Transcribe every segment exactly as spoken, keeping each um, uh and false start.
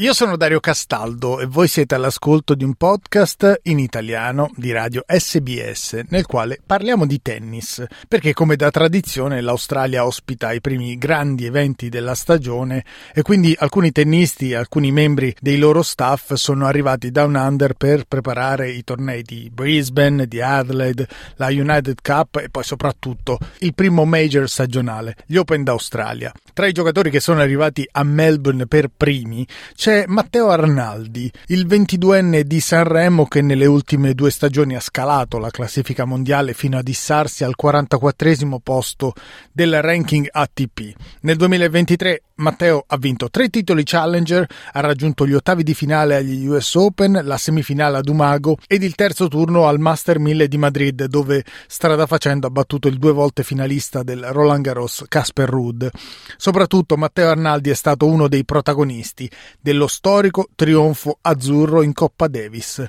Io sono Dario Castaldo e voi siete all'ascolto di un podcast in italiano di Radio S B S nel quale parliamo di tennis, perché come da tradizione l'Australia ospita i primi grandi eventi della stagione e quindi alcuni tennisti, alcuni membri dei loro staff sono arrivati down under per preparare i tornei di Brisbane, di Adelaide, la United Cup e poi soprattutto il primo major stagionale, gli Open d'Australia. Tra i giocatori che sono arrivati a Melbourne per primi c'è Matteo Arnaldi, il ventiduenne di Sanremo che nelle ultime due stagioni ha scalato la classifica mondiale fino a dissarsi al quarantaquattresimo posto del ranking A T P. Nel duemilaventitré Matteo ha vinto tre titoli Challenger, ha raggiunto gli ottavi di finale agli U S Open, la semifinale ad Umago ed il terzo turno al Master mille di Madrid, dove strada facendo ha battuto il due volte finalista del Roland Garros Casper Ruud. Soprattutto Matteo Arnaldi è stato uno dei protagonisti dello storico trionfo azzurro in Coppa Davis.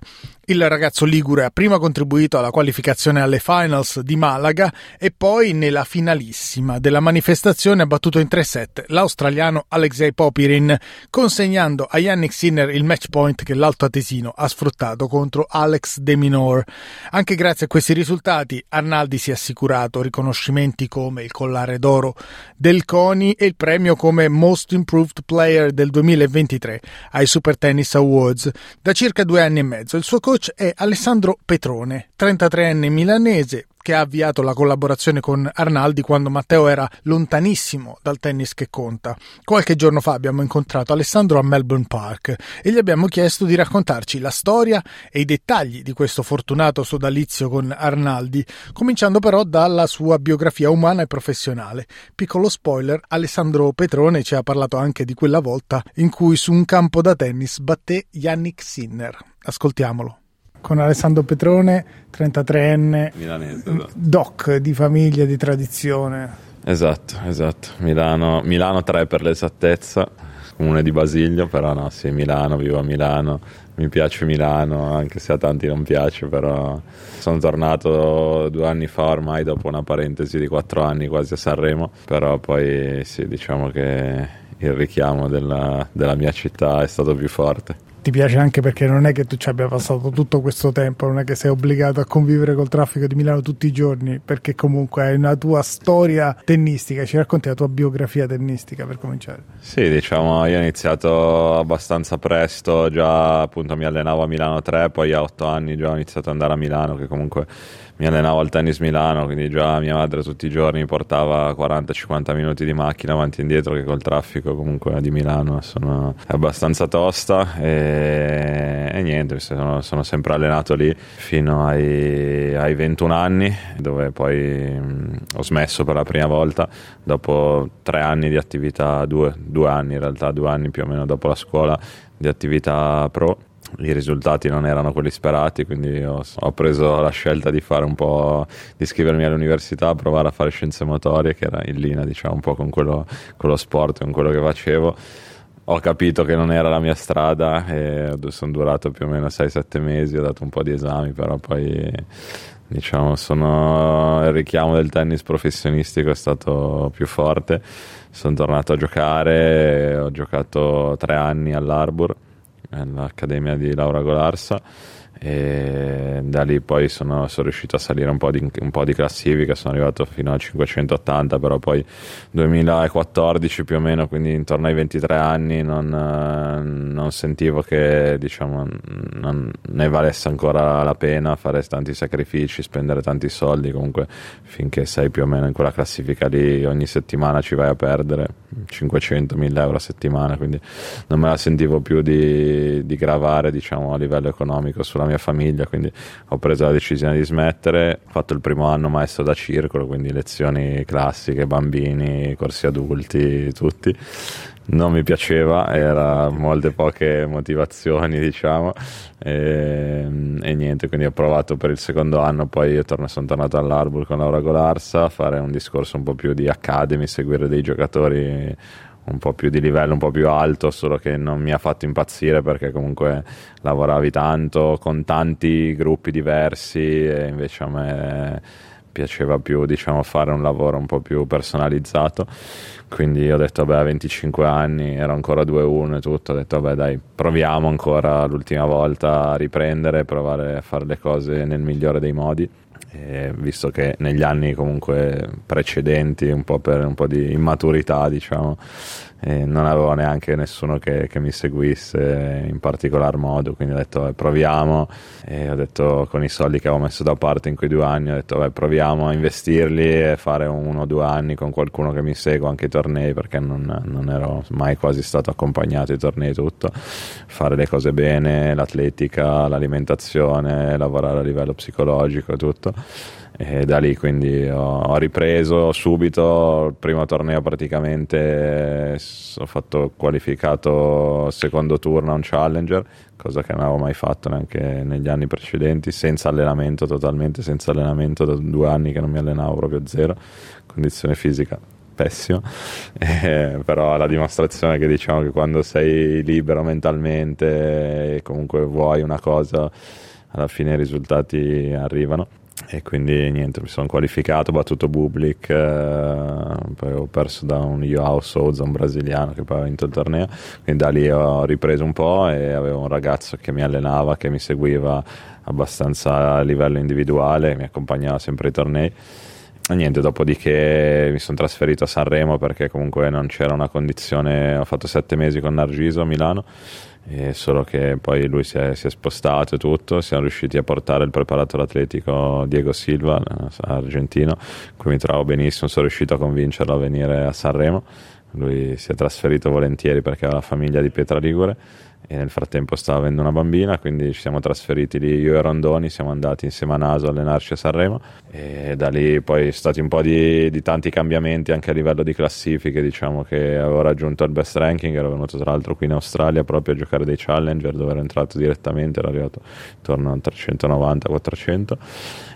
Il ragazzo ligure ha prima contribuito alla qualificazione alle finals di Malaga e poi nella finalissima della manifestazione ha battuto in tre set l'australiano Alexei Popyrin, consegnando a Jannik Sinner il match point che l'alto atesino ha sfruttato contro Alex de Minaur. Anche grazie a questi risultati Arnaldi si è assicurato riconoscimenti come il collare d'oro del CONI e il premio come Most Improved Player del duemilaventitré ai Super Tennis Awards. Da circa due anni e mezzo il suo coach è Alessandro Petrone, trentatreenne milanese, che ha avviato la collaborazione con Arnaldi quando Matteo era lontanissimo dal tennis che conta. Qualche giorno fa abbiamo incontrato Alessandro a Melbourne Park e gli abbiamo chiesto di raccontarci la storia e i dettagli di questo fortunato sodalizio con Arnaldi, cominciando però dalla sua biografia umana e professionale. Piccolo spoiler, Alessandro Petrone ci ha parlato anche di quella volta in cui su un campo da tennis batté Jannik Sinner. Ascoltiamolo. Con Alessandro Petrone, trentatreenne, milanese, esatto. Doc di famiglia, di tradizione. Esatto, esatto. Milano, Milano tre per l'esattezza, comune di Basiglio, però no, sì, Milano, vivo a Milano, mi piace Milano, anche se a tanti non piace, però sono tornato due anni fa ormai dopo una parentesi di quattro anni quasi a Sanremo, però poi sì, diciamo che il richiamo della, della mia città è stato più forte. Ti piace anche perché non è che tu ci abbia passato tutto questo tempo, non è che sei obbligato a convivere col traffico di Milano tutti i giorni, perché comunque hai una tua storia tennistica. Ci racconti la tua biografia tennistica per cominciare. Sì, diciamo io ho iniziato abbastanza presto, già appunto mi allenavo a Milano tre, poi a otto anni già ho iniziato ad andare a Milano, che comunque mi allenavo al tennis Milano, quindi già mia madre tutti i giorni mi portava quaranta cinquanta minuti di macchina avanti e indietro, che col traffico comunque di Milano sono abbastanza tosta, e, e niente, sono, sono sempre allenato lì fino ai, ai ventuno anni, dove poi mh, ho smesso per la prima volta dopo tre anni di attività, due, due anni in realtà, due anni più o meno dopo la scuola di attività pro. I risultati non erano quelli sperati, quindi ho preso la scelta di fare un po' di iscrivermi all'università, provare a fare scienze motorie, che era in linea diciamo un po' con quello, con lo sport, con quello che facevo. Ho capito che non era la mia strada e sono durato più o meno sei sette mesi, ho dato un po' di esami, però poi diciamo sono il richiamo del tennis professionistico è stato più forte. Sono tornato a giocare, ho giocato tre anni all'Arbour, all'Accademia di Laura Golarsa, e da lì poi sono, sono riuscito a salire un po' di, un po' di classifica, sono arrivato fino a cinquecentottanta, però poi duemilaquattordici più o meno, quindi intorno ai ventitré anni non, non sentivo che diciamo non ne valesse ancora la pena fare tanti sacrifici, spendere tanti soldi. Comunque finché sei più o meno in quella classifica lì ogni settimana ci vai a perdere cinquecento mille euro a settimana, quindi non me la sentivo più di, di gravare diciamo a livello economico sulla mia famiglia, quindi ho preso la decisione di smettere. Ho fatto il primo anno maestro da circolo, quindi lezioni classiche, bambini, corsi adulti, tutti. Non mi piaceva, era molte poche motivazioni diciamo, e, e niente, quindi ho provato per il secondo anno, poi io torno, sono tornato all'Arbour con Laura Golarsa a fare un discorso un po' più di academy, seguire dei giocatori un po' più di livello, un po' più alto, solo che non mi ha fatto impazzire perché comunque lavoravi tanto con tanti gruppi diversi e invece a me piaceva più, diciamo, fare un lavoro un po' più personalizzato. Quindi ho detto vabbè, a venticinque anni ero ancora due uno e tutto, ho detto vabbè dai, proviamo ancora l'ultima volta a riprendere, provare a fare le cose nel migliore dei modi. E visto che negli anni comunque precedenti, un po' per un po' di immaturità, diciamo, eh, non avevo neanche nessuno che, che mi seguisse in particolar modo, quindi ho detto eh, proviamo, e ho detto, con i soldi che avevo messo da parte in quei due anni ho detto beh, proviamo a investirli e fare uno o due anni con qualcuno che mi segue anche ai tornei, perché non, non ero mai quasi stato accompagnato ai tornei, tutto, fare le cose bene, l'atletica, l'alimentazione, lavorare a livello psicologico e tutto. E da lì quindi ho ripreso subito il primo torneo, praticamente ho fatto qualificato secondo turno a un challenger, cosa che non avevo mai fatto neanche negli anni precedenti, senza allenamento, totalmente senza allenamento, da due anni che non mi allenavo, proprio zero, condizione fisica pessimo, eh, però la dimostrazione che, diciamo, che quando sei libero mentalmente e comunque vuoi una cosa, alla fine i risultati arrivano. E quindi niente, mi sono qualificato, ho battuto Bublik, eh, poi ho perso da un João Souza, un brasiliano, che poi ha vinto il torneo. Quindi da lì ho ripreso un po' e avevo un ragazzo che mi allenava, che mi seguiva abbastanza a livello individuale, mi accompagnava sempre ai tornei. E niente, dopodiché mi sono trasferito a Sanremo perché comunque non c'era una condizione, ho fatto sette mesi con Nargiso a Milano. E solo che poi lui si è, si è spostato e tutto, siamo riusciti a portare il preparatore atletico Diego Silva, argentino, cui mi trovo benissimo, sono riuscito a convincerlo a venire a Sanremo, lui si è trasferito volentieri perché aveva la famiglia di Pietraligure e nel frattempo stava avendo una bambina, quindi ci siamo trasferiti lì io e Rondoni, siamo andati insieme a Naso a allenarci a Sanremo e da lì poi è stato un po' di, di tanti cambiamenti anche a livello di classifiche, diciamo che avevo raggiunto il best ranking, ero venuto tra l'altro qui in Australia proprio a giocare dei challenger dove ero entrato direttamente, ero arrivato intorno a trecentonovanta quattrocento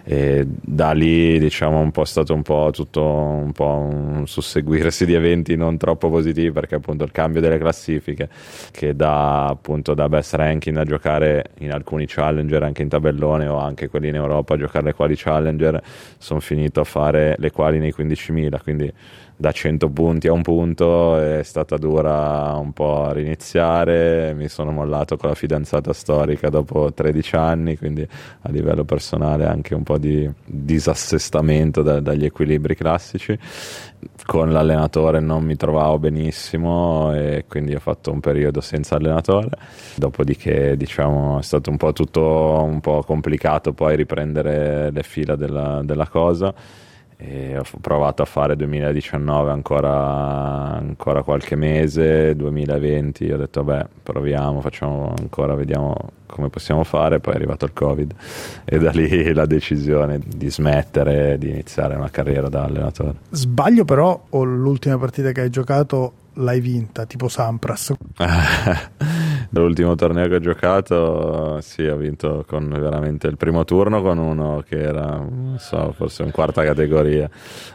e da lì, diciamo, un po' è stato un po' tutto un po' un susseguirsi di eventi non troppo positivi, perché appunto il cambio delle classifiche che da appunto da best ranking a giocare in alcuni challenger anche in tabellone o anche quelli in Europa a giocare le quali challenger, sono finito a fare le quali nei quindicimila, quindi da cento punti a un punto è stata dura un po' a riniziare, mi sono mollato con la fidanzata storica dopo tredici anni, quindi a livello personale anche un po' di disassestamento da, dagli equilibri classici, con l'allenatore non mi trovavo benissimo e quindi ho fatto un periodo senza allenatore, dopodiché, diciamo, è stato un po' tutto un po' complicato poi riprendere le fila della, della cosa. E ho provato a fare duemiladiciannove ancora, ancora qualche mese, duemilaventi ho detto vabbè proviamo, facciamo ancora, vediamo come possiamo fare, poi è arrivato il Covid e da lì la decisione di smettere, di iniziare una carriera da allenatore. Sbaglio però, o l'ultima partita che hai giocato l'hai vinta, tipo Sampras? L'ultimo torneo che ho giocato, sì, ho vinto con veramente il primo turno con uno che era, non so, forse in quarta categoria,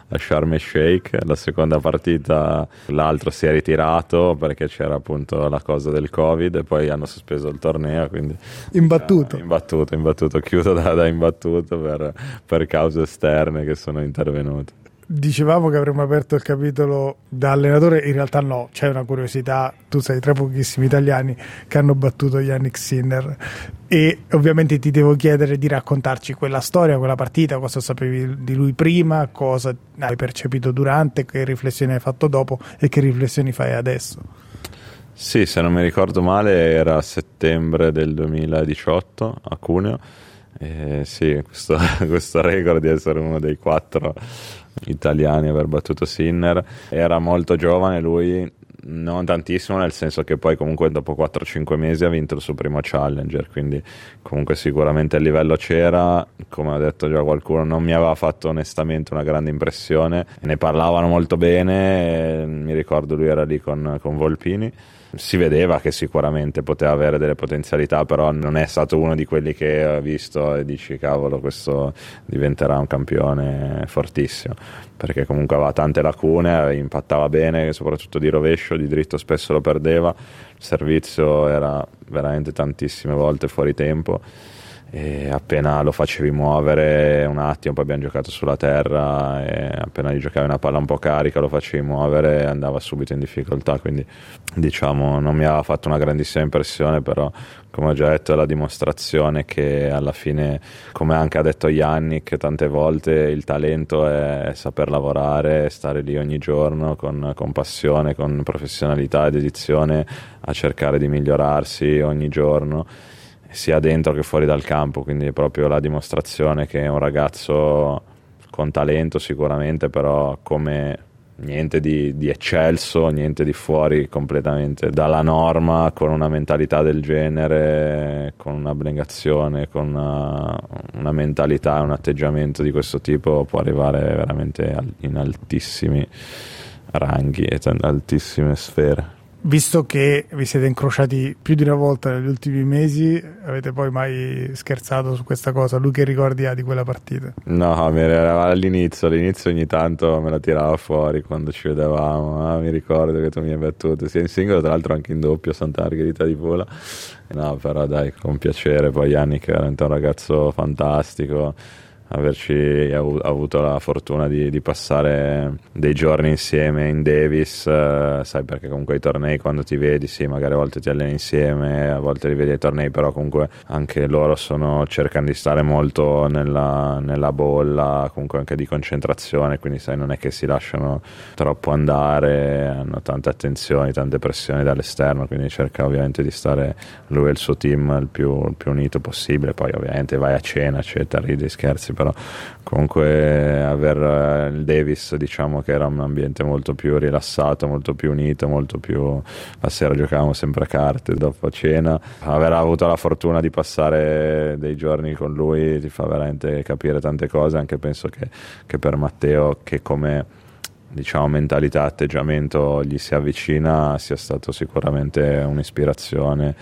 a Sharm El Sheikh. La seconda partita l'altro si è ritirato perché c'era appunto la cosa del Covid e poi hanno sospeso il torneo, quindi imbattuto, eh, imbattuto, imbattuto, chiuso da, da imbattuto per, per cause esterne che sono intervenute. Dicevamo che avremmo aperto il capitolo da allenatore, in realtà no, c'è una curiosità, tu sei tra pochissimi italiani che hanno battuto Jannik Sinner e ovviamente ti devo chiedere di raccontarci quella storia, quella partita, cosa sapevi di lui prima, cosa hai percepito durante, che riflessioni hai fatto dopo e che riflessioni fai adesso. Sì, se non mi ricordo male era a settembre del duemiladiciotto a Cuneo. Eh, sì, questo, questo record di essere uno dei quattro italiani aver battuto Sinner, era molto giovane lui, non tantissimo, nel senso che poi comunque dopo quattro cinque mesi ha vinto il suo primo challenger, quindi comunque sicuramente il livello c'era, come ha detto già qualcuno non mi aveva fatto onestamente una grande impressione, ne parlavano molto bene, mi ricordo lui era lì con, con Volpini, si vedeva che sicuramente poteva avere delle potenzialità, però non è stato uno di quelli che ho visto e dici cavolo questo diventerà un campione fortissimo, perché comunque aveva tante lacune, impattava bene soprattutto di rovescio, di dritto spesso lo perdeva, il servizio era veramente tantissime volte fuori tempo e appena lo facevi muovere un attimo, poi abbiamo giocato sulla terra e appena gli giocavi una palla un po' carica lo facevi muovere e andava subito in difficoltà, quindi diciamo non mi ha fatto una grandissima impressione, però come ho già detto è la dimostrazione che alla fine, come anche ha detto Jannik tante volte, il talento è saper lavorare, stare lì ogni giorno con, con passione, con professionalità e dedizione a cercare di migliorarsi ogni giorno sia dentro che fuori dal campo, quindi è proprio la dimostrazione che è un ragazzo con talento sicuramente, però come niente di, di eccelso, niente di fuori completamente dalla norma, con una mentalità del genere, con un'abnegazione, con una, una mentalità, un atteggiamento di questo tipo può arrivare veramente in altissimi ranghi e t- altissime sfere. Visto che vi siete incrociati più di una volta negli ultimi mesi, avete poi mai scherzato su questa cosa? Lui che ricordi ha di quella partita? No, all'inizio, all'inizio ogni tanto me la tirava fuori quando ci vedevamo. Ah, mi ricordo che tu mi hai battuto sia in singolo, tra l'altro anche in doppio a Santa Margherita di Pola. No, però dai, con piacere. Poi Jannik è veramente un ragazzo fantastico. Averci avuto la fortuna di, di passare dei giorni insieme in Davis, eh, sai, perché comunque i tornei quando ti vedi, sì, magari a volte ti alleni insieme, a volte li vedi ai tornei, però comunque anche loro sono, cercano di stare molto nella, nella bolla, comunque anche di concentrazione, quindi sai, non è che si lasciano troppo andare, hanno tante attenzioni, tante pressioni dall'esterno, quindi cerca ovviamente di stare lui e il suo team il più, il più unito possibile. Poi ovviamente vai a cena, eccetera, ridi, scherzi, però comunque aver il Davis, diciamo che era un ambiente molto più rilassato, molto più unito, molto più, la sera giocavamo sempre a carte dopo cena, aver avuto la fortuna di passare dei giorni con lui ti fa veramente capire tante cose, anche penso che, che per Matteo, che come diciamo mentalità, atteggiamento gli si avvicina, sia stato sicuramente un'ispirazione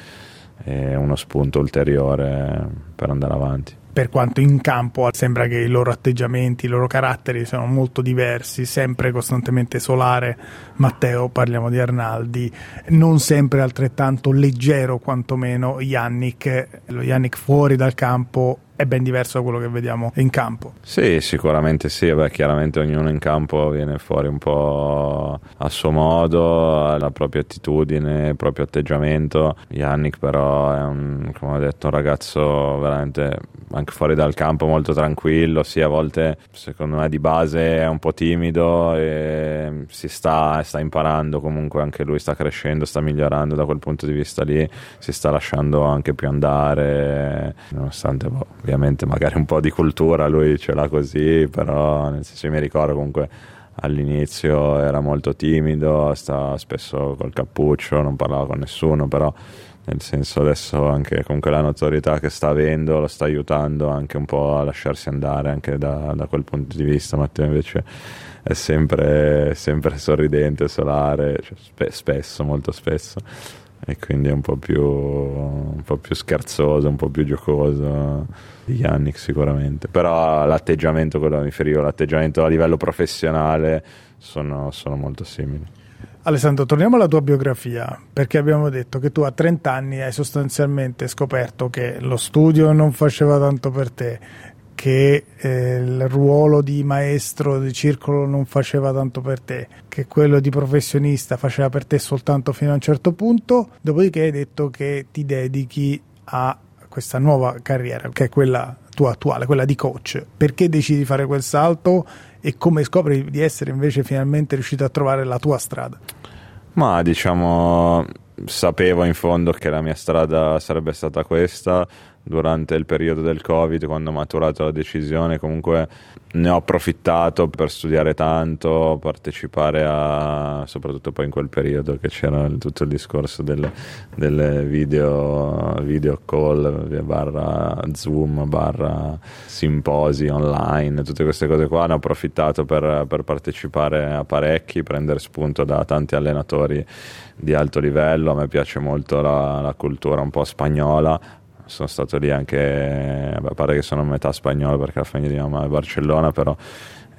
e uno spunto ulteriore per andare avanti. Per quanto in campo sembra che i loro atteggiamenti, i loro caratteri sono molto diversi, sempre costantemente solare Matteo, parliamo di Arnaldi, non sempre altrettanto leggero quantomeno Jannik, lo Jannik fuori dal campo è ben diverso da quello che vediamo in campo. Sì, sicuramente sì, beh, chiaramente ognuno in campo viene fuori un po' a suo modo, alla propria attitudine, il proprio atteggiamento. Jannik però è un, come ho detto, un ragazzo veramente anche fuori dal campo molto tranquillo, sì, a volte secondo me di base è un po' timido e si sta, sta imparando comunque, anche lui sta crescendo, sta migliorando da quel punto di vista lì, si sta lasciando anche più andare, nonostante boh, ovviamente magari un po' di cultura lui ce l'ha così, però nel senso, mi ricordo comunque all'inizio era molto timido, stava spesso col cappuccio, non parlava con nessuno, però nel senso adesso anche comunque la notorietà che sta avendo lo sta aiutando anche un po' a lasciarsi andare anche da, da quel punto di vista. Matteo invece è sempre, sempre sorridente, solare, cioè spe- spesso, molto spesso, e quindi è un po' più un po' più scherzoso, un po' più giocoso di Jannik sicuramente, però l'atteggiamento, quello mi riferivo, l'atteggiamento a livello professionale sono, sono molto simili. Alessandro, torniamo alla tua biografia, perché abbiamo detto che tu a trenta anni hai sostanzialmente scoperto che lo studio non faceva tanto per te, che eh, il ruolo di maestro di circolo non faceva tanto per te, che quello di professionista faceva per te soltanto fino a un certo punto, dopodiché hai detto che ti dedichi a questa nuova carriera, che è quella tua attuale, quella di coach. Perché decidi di fare quel salto e come scopri di essere invece finalmente riuscito a trovare la tua strada? Ma diciamo, sapevo in fondo che la mia strada sarebbe stata questa. Durante il periodo del Covid, quando ho maturato la decisione, comunque ne ho approfittato per studiare tanto, partecipare a, soprattutto poi in quel periodo che c'era tutto il discorso delle, delle video, video call barra Zoom barra simposi online, tutte queste cose qua, ne ho approfittato per, per partecipare a parecchi, prendere spunto da tanti allenatori di alto livello. A me piace molto la, la cultura un po' spagnola, sono stato lì anche, a parte che sono metà spagnolo perché la famiglia di mamma è Barcellona, però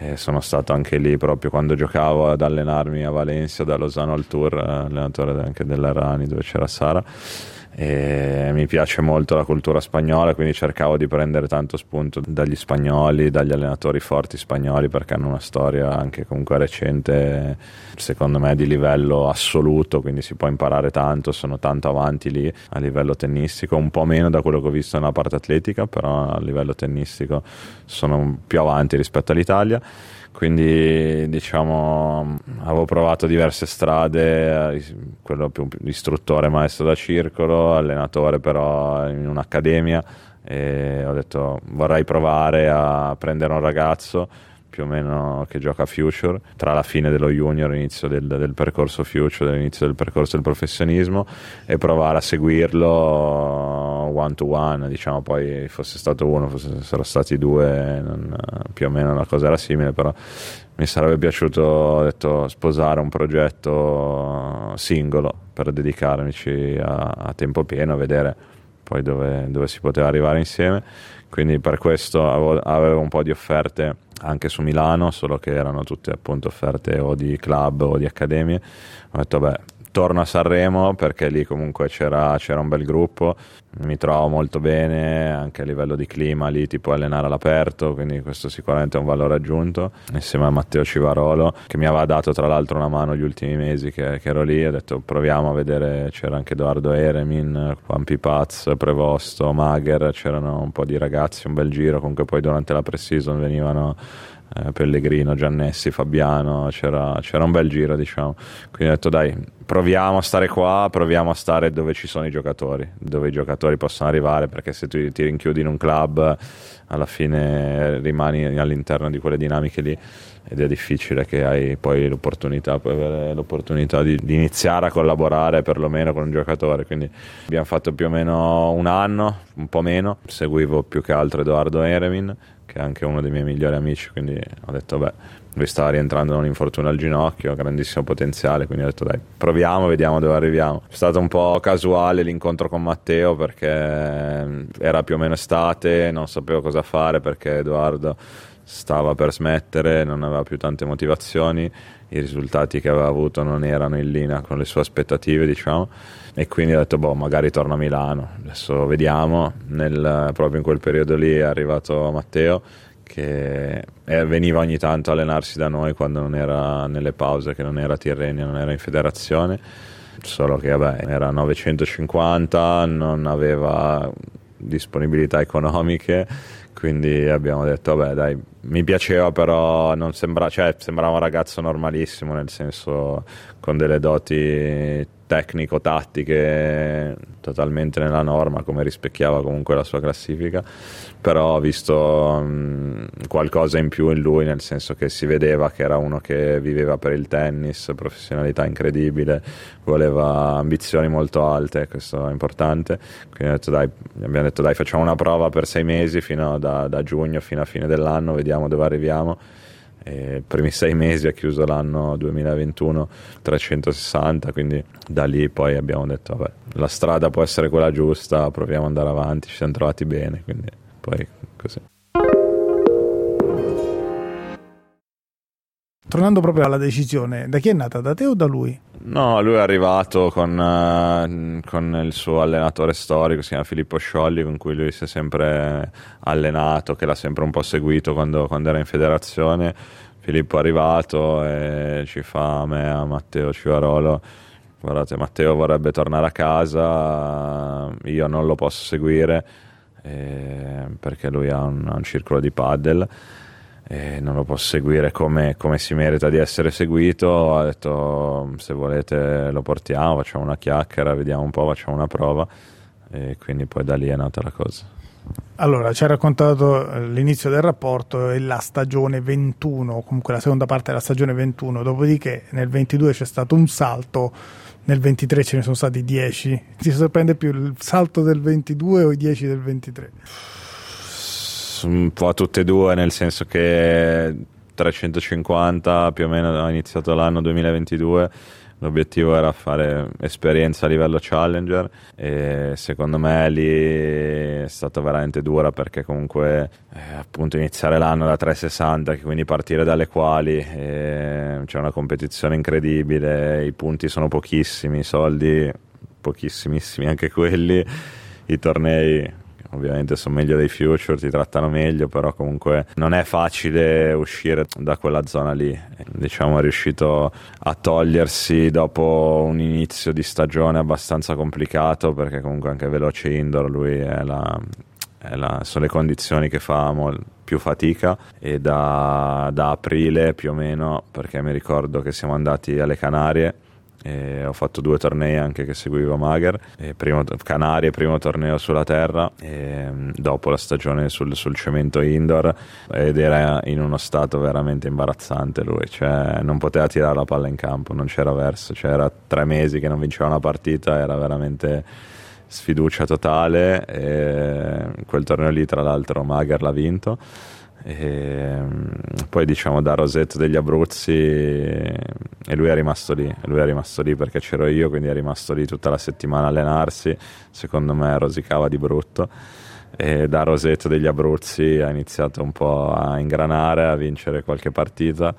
Eh, sono stato anche lì proprio quando giocavo ad allenarmi a Valencia, da Lozano al Tour, allenatore anche della Rani, dove c'era Sara, e mi piace molto la cultura spagnola, quindi cercavo di prendere tanto spunto dagli spagnoli, dagli allenatori forti spagnoli, perché hanno una storia anche comunque recente, secondo me di livello assoluto, quindi si può imparare tanto, sono tanto avanti lì a livello tennistico, un po' meno da quello che ho visto nella parte atletica, però a livello tennistico sono più avanti rispetto all'Italia. Quindi diciamo avevo provato diverse strade, quello più istruttore maestro da circolo, allenatore però in un'accademia, e ho detto vorrei provare a prendere un ragazzo più o meno che gioca Future, tra la fine dello junior, inizio del, del percorso Future, l'inizio del percorso del professionismo, e provare a seguirlo one to one, diciamo. Poi fosse stato uno, fossero stati due, non, più o meno la cosa era simile, però mi sarebbe piaciuto, ho detto, sposare un progetto singolo per dedicarmici a, a tempo pieno, a vedere poi dove, dove si poteva arrivare insieme. Quindi per questo avevo, avevo un po' di offerte anche su Milano, solo che erano tutte appunto offerte o di club o di accademie. Ho detto beh, torno a Sanremo, perché lì comunque c'era, c'era un bel gruppo, mi trovo molto bene anche a livello di clima, lì ti puoi allenare all'aperto, quindi questo sicuramente è un valore aggiunto, insieme a Matteo Civarolo, che mi aveva dato tra l'altro una mano gli ultimi mesi che, che ero lì. Ho detto proviamo a vedere, c'era anche Edoardo Eremin, Pampi Paz, Prevosto, Magher, c'erano un po' di ragazzi, un bel giro. Comunque poi durante la pre-season venivano Eh, Pellegrino, Giannessi, Fabiano, c'era, c'era un bel giro, diciamo. Quindi ho detto dai, proviamo a stare qua, proviamo a stare dove ci sono i giocatori, dove i giocatori possono arrivare, perché se tu ti rinchiudi in un club alla fine rimani all'interno di quelle dinamiche lì, ed è difficile che hai poi l'opportunità, puoi avere l'opportunità di, di iniziare a collaborare perlomeno con un giocatore. Quindi abbiamo fatto più o meno un anno, un po' meno, seguivo più che altro Edoardo Eremin, che è anche uno dei miei migliori amici, quindi ho detto beh, lui stava rientrando da un infortunio al ginocchio, grandissimo potenziale, quindi ho detto dai, proviamo, vediamo dove arriviamo. È stato un po' casuale l'incontro con Matteo, perché era più o meno estate, non sapevo cosa fare perché Edoardo stava per smettere, non aveva più tante motivazioni, i risultati che aveva avuto non erano in linea con le sue aspettative, diciamo, e quindi ho detto boh, magari torno a Milano, adesso vediamo. Nel, proprio in quel periodo lì è arrivato Matteo, che veniva ogni tanto a allenarsi da noi quando non era nelle pause, che non era Tirrenia, non era in federazione, solo che vabbè, era novecentocinquanta, non aveva disponibilità economiche, quindi abbiamo detto vabbè dai, mi piaceva però non sembra, cioè, sembrava un ragazzo normalissimo, nel senso con delle doti tecnico-tattiche totalmente nella norma, come rispecchiava comunque la sua classifica, però ho visto mh, qualcosa in più in lui, nel senso che si vedeva che era uno che viveva per il tennis, professionalità incredibile, voleva ambizioni molto alte, questo è importante. Quindi ho detto dai, abbiamo detto dai, facciamo una prova per sei mesi, fino da, da giugno fino a fine dell'anno, vediamo dove arriviamo. I primi sei mesi ha chiuso l'anno duemilaventuno trecentosessanta, quindi da lì poi abbiamo detto vabbè, la strada può essere quella giusta, proviamo ad andare avanti, ci siamo trovati bene, quindi poi così. Tornando proprio alla decisione, da chi è nata? Da te o da lui? No, lui è arrivato con, con il suo allenatore storico, si chiama Filippo Sciolli, con cui lui si è sempre allenato, che l'ha sempre un po' seguito quando, quando era in federazione. Filippo è arrivato e ci fa a me, a Matteo Civarolo: guardate, Matteo vorrebbe tornare a casa, io non lo posso seguire eh, perché lui ha un, ha un circolo di paddle, e non lo posso seguire come, come si merita di essere seguito. Ha detto se volete lo portiamo, facciamo una chiacchiera, vediamo un po', facciamo una prova, e quindi poi da lì è nata la cosa. Allora, ci hai raccontato l'inizio del rapporto e la stagione ventuno, comunque la seconda parte della stagione ventuno, dopodiché nel ventidue c'è stato un salto, nel ventitré ce ne sono stati dieci. Ti sorprende più il salto del ventidue o i dieci del ventitré? Un po' a tutte e due, nel senso che trecentocinquanta più o meno ha iniziato l'anno duemilaventidue, l'obiettivo era fare esperienza a livello challenger e secondo me lì è stata veramente dura, perché comunque eh, appunto iniziare l'anno da trecentosessanta, quindi partire dalle quali, eh, c'è una competizione incredibile, i punti sono pochissimi, i soldi pochissimissimi anche quelli, i tornei ovviamente sono meglio dei future, ti trattano meglio, però comunque non è facile uscire da quella zona lì. Diciamo è riuscito a togliersi dopo un inizio di stagione abbastanza complicato, perché comunque anche veloce indoor lui è la, è la, sono le condizioni che fa mol, più fatica, e da, da aprile più o meno, perché mi ricordo che siamo andati alle Canarie e ho fatto due tornei anche che seguivo Magher, e primo, Canarie primo torneo sulla terra e dopo la stagione sul, sul cemento indoor, ed era in uno stato veramente imbarazzante lui, cioè non poteva tirare la palla in campo, non c'era verso, cioè era tre mesi che non vinceva una partita, era veramente sfiducia totale. E quel torneo lì tra l'altro Magher l'ha vinto. E poi diciamo da Roseto degli Abruzzi, e lui è rimasto lì, lui è rimasto lì perché c'ero io, quindi è rimasto lì tutta la settimana a allenarsi, secondo me rosicava di brutto, e da Roseto degli Abruzzi ha iniziato un po' a ingranare, a vincere qualche partita,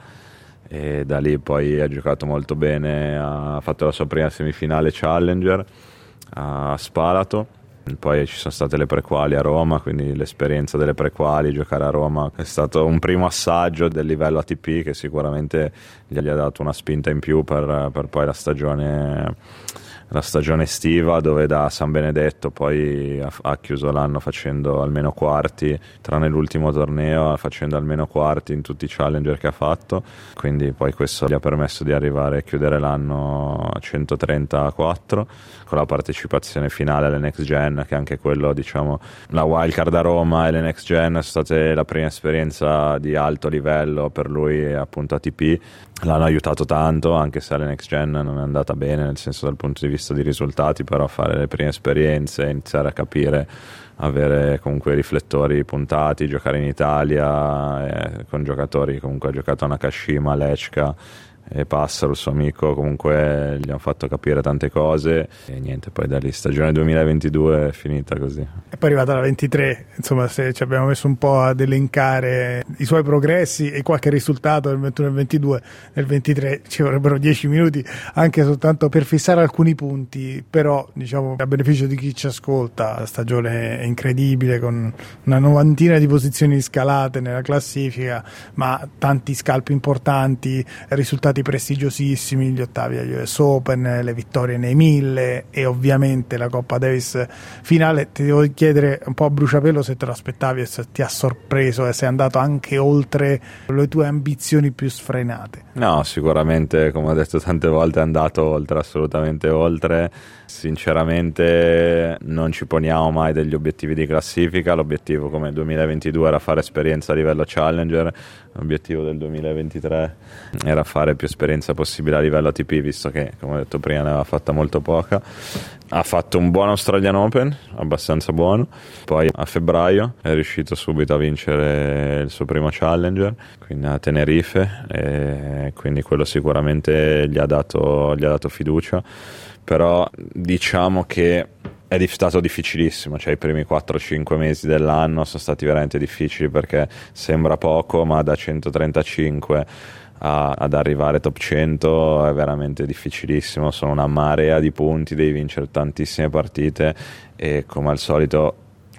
e da lì poi ha giocato molto bene, ha fatto la sua prima semifinale Challenger a Spalato. Poi ci sono state le prequali a Roma, quindi l'esperienza delle prequali, giocare a Roma è stato un primo assaggio del livello A T P che sicuramente gli ha dato una spinta in più per, per poi la stagione, la stagione estiva, dove da San Benedetto poi ha, ha chiuso l'anno facendo almeno quarti, tranne l'ultimo torneo facendo almeno quarti in tutti i challenger che ha fatto, quindi poi questo gli ha permesso di arrivare a chiudere l'anno a centotrentaquattro con la partecipazione finale alle Next Gen, che anche quello, diciamo, la wildcard a Roma e le Next Gen sono state la prima esperienza di alto livello per lui, appunto A T P, l'hanno aiutato tanto, anche se alle Next Gen non è andata bene, nel senso dal punto di vista di risultati, però fare le prime esperienze, iniziare a capire, avere comunque riflettori puntati, giocare in Italia eh, con giocatori, comunque ha giocato a Nakashima, Lechka e Passaro, il suo amico, comunque gli hanno fatto capire tante cose, e niente, poi da lì stagione duemilaventidue è finita così. E poi è arrivata la ventitré, insomma, se ci abbiamo messo un po' ad elencare i suoi progressi e qualche risultato del ventuno e ventidue, nel ventitré ci vorrebbero dieci minuti anche soltanto per fissare alcuni punti, però diciamo a beneficio di chi ci ascolta, la stagione è incredibile con una novantina di posizioni scalate nella classifica, ma tanti scalpi importanti, risultati prestigiosissimi, gli ottavi agli U S Open, le vittorie nei mille e ovviamente la Coppa Davis finale. Ti devo chiedere un po' a bruciapelo se te lo aspettavi e se ti ha sorpreso e se è andato anche oltre le tue ambizioni più sfrenate. No, sicuramente, come ho detto tante volte, è andato oltre, assolutamente oltre. Sinceramente non ci poniamo mai degli obiettivi di classifica, l'obiettivo come duemilaventidue era fare esperienza a livello challenger, l'obiettivo del duemilaventitré era fare più esperienza possibile a livello A T P, visto che, come ho detto prima, ne aveva fatta molto poca. Ha fatto un buon Australian Open, abbastanza buono, poi a febbraio è riuscito subito a vincere il suo primo challenger, quindi a Tenerife, e quindi quello sicuramente gli ha dato, gli ha dato fiducia, però diciamo che è stato difficilissimo, cioè i primi quattro cinque mesi dell'anno sono stati veramente difficili, perché sembra poco, ma da centotrentacinque a, ad arrivare top cento è veramente difficilissimo, sono una marea di punti, devi vincere tantissime partite e, come al solito,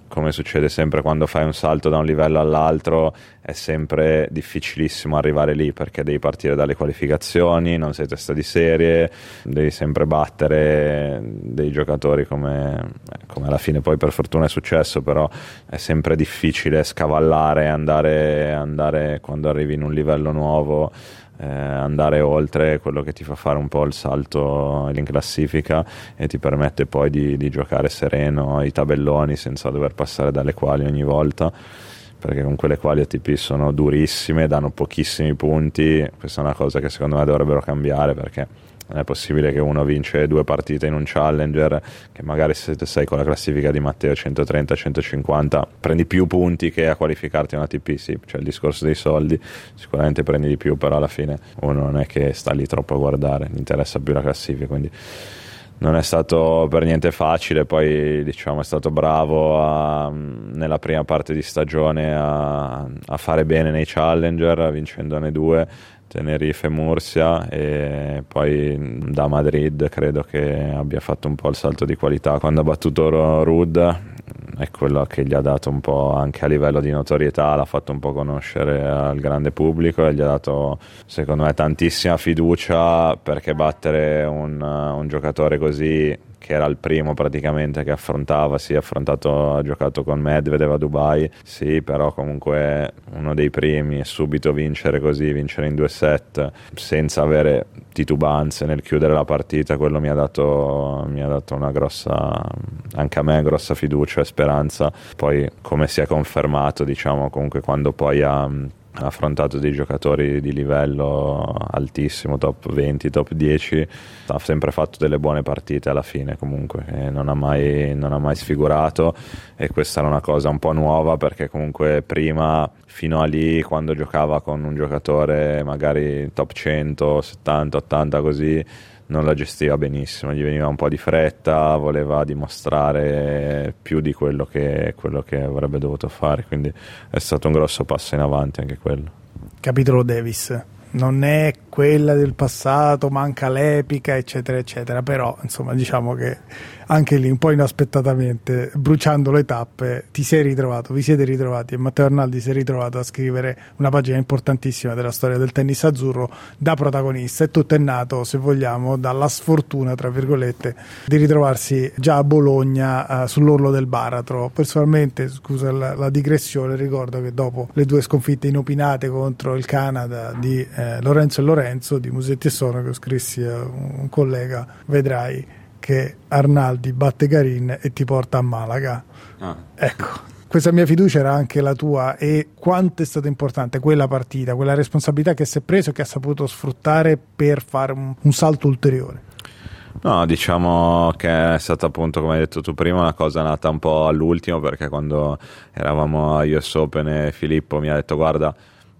come succede sempre quando fai un salto da un livello all'altro, è sempre difficilissimo arrivare lì, perché devi partire dalle qualificazioni, non sei testa di serie, devi sempre battere dei giocatori come, come alla fine poi per fortuna è successo, però è sempre difficile scavallare, andare, andare quando arrivi in un livello nuovo, Eh, andare oltre quello che ti fa fare un po' il salto in classifica e ti permette poi di, di giocare sereno i tabelloni senza dover passare dalle quali ogni volta, perché comunque le quali A T P sono durissime, danno pochissimi punti. Questa è una cosa che secondo me dovrebbero cambiare, perché non è possibile che uno vince due partite in un challenger, che magari se sei con la classifica di Matteo centotrenta centocinquanta prendi più punti che a qualificarti in A T P. Sì, c'è il discorso dei soldi, sicuramente prendi di più, però alla fine uno non è che sta lì troppo a guardare, gli interessa più la classifica, quindi non è stato per niente facile. Poi diciamo è stato bravo a, nella prima parte di stagione a, a fare bene nei challenger, vincendone due, Tenerife e Mursia, e poi da Madrid credo che abbia fatto un po' il salto di qualità quando ha battuto Ruud. È quello che gli ha dato un po' anche a livello di notorietà, l'ha fatto un po' conoscere al grande pubblico e gli ha dato secondo me tantissima fiducia, perché battere un, un giocatore così, che era il primo praticamente che affrontava, si sì, è affrontato, ha giocato con Medvedev a Dubai, sì, però comunque uno dei primi, e subito vincere così, vincere in due set senza avere titubanze nel chiudere la partita, quello mi ha dato, mi ha dato una grossa, anche a me, grossa fiducia e speranza. Poi come si è confermato, diciamo, comunque quando poi ha ha affrontato dei giocatori di livello altissimo, top venti, top dieci, ha sempre fatto delle buone partite alla fine comunque, e non ha mai, non ha mai sfigurato, e questa era una cosa un po' nuova, perché comunque prima, fino a lì, quando giocava con un giocatore magari top cento, settanta, ottanta così, non la gestiva benissimo, gli veniva un po' di fretta, voleva dimostrare più di quello che, quello che avrebbe dovuto fare, quindi è stato un grosso passo in avanti anche quello. Capitolo Davis non è quella del passato, manca l'epica eccetera eccetera, però insomma diciamo che anche lì un po' inaspettatamente, bruciando le tappe, ti sei ritrovato, vi siete ritrovati, e Matteo Arnaldi si è ritrovato a scrivere una pagina importantissima della storia del tennis azzurro da protagonista, e tutto è nato, se vogliamo, dalla sfortuna tra virgolette di ritrovarsi già a Bologna eh, sull'orlo del baratro. Personalmente, scusa la, la digressione, ricordo che dopo le due sconfitte inopinate contro il Canada di eh, Lorenzo e Lorenzo di Musetti e Sono, che ho scrissi a un collega, vedrai che Arnaldi batte Garin e ti porta a Malaga. Ah. Ecco, questa mia fiducia era anche la tua, e quanto è stata importante quella partita, quella responsabilità che si è preso e che ha saputo sfruttare per fare un, un salto ulteriore. No, diciamo che è stata, appunto, come hai detto tu prima, una cosa nata un po' all'ultimo, perché quando eravamo a U S Open e Filippo mi ha detto guarda,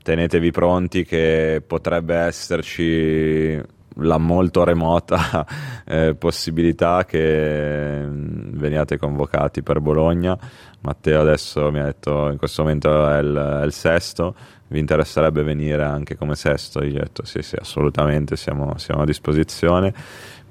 tenetevi pronti che potrebbe esserci la molto remota eh, possibilità che veniate convocati per Bologna. Matteo adesso mi ha detto in questo momento è il, è il sesto, vi interesserebbe venire anche come sesto? Io ho detto sì sì, assolutamente, siamo, siamo a disposizione.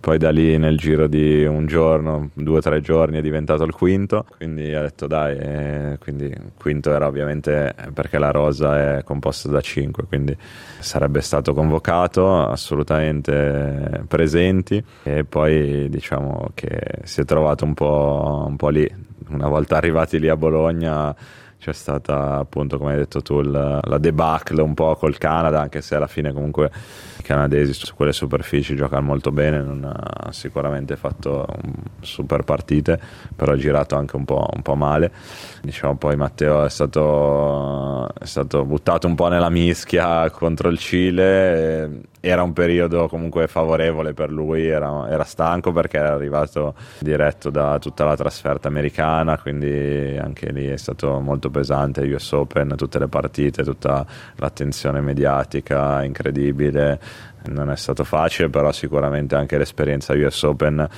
Poi da lì, nel giro di un giorno, due o tre giorni, è diventato il quinto, quindi ha detto dai, eh, quindi quinto era ovviamente perché la rosa è composta da cinque, quindi sarebbe stato convocato, assolutamente presenti. E poi diciamo che si è trovato un po', un po' lì, una volta arrivati lì a Bologna c'è stata, appunto, come hai detto tu, la, la debacle un po' col Canada, anche se alla fine comunque i canadesi su quelle superfici giocano molto bene, non ha sicuramente fatto un super partite, però ha girato anche un po', un po' male, diciamo. Poi Matteo è stato, è stato buttato un po' nella mischia contro il Cile, e era un periodo comunque favorevole per lui, era, era stanco perché era arrivato diretto da tutta la trasferta americana, quindi anche lì è stato molto pesante U S Open, tutte le partite, tutta l'attenzione mediatica incredibile, non è stato facile, però sicuramente anche l'esperienza U S Open,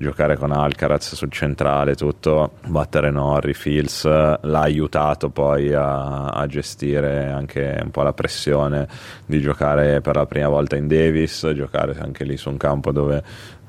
giocare con Alcaraz sul centrale, tutto, battere Norrie, Fils, l'ha aiutato poi a, a gestire anche un po' la pressione di giocare per la prima volta in Davis, giocare anche lì su un campo dove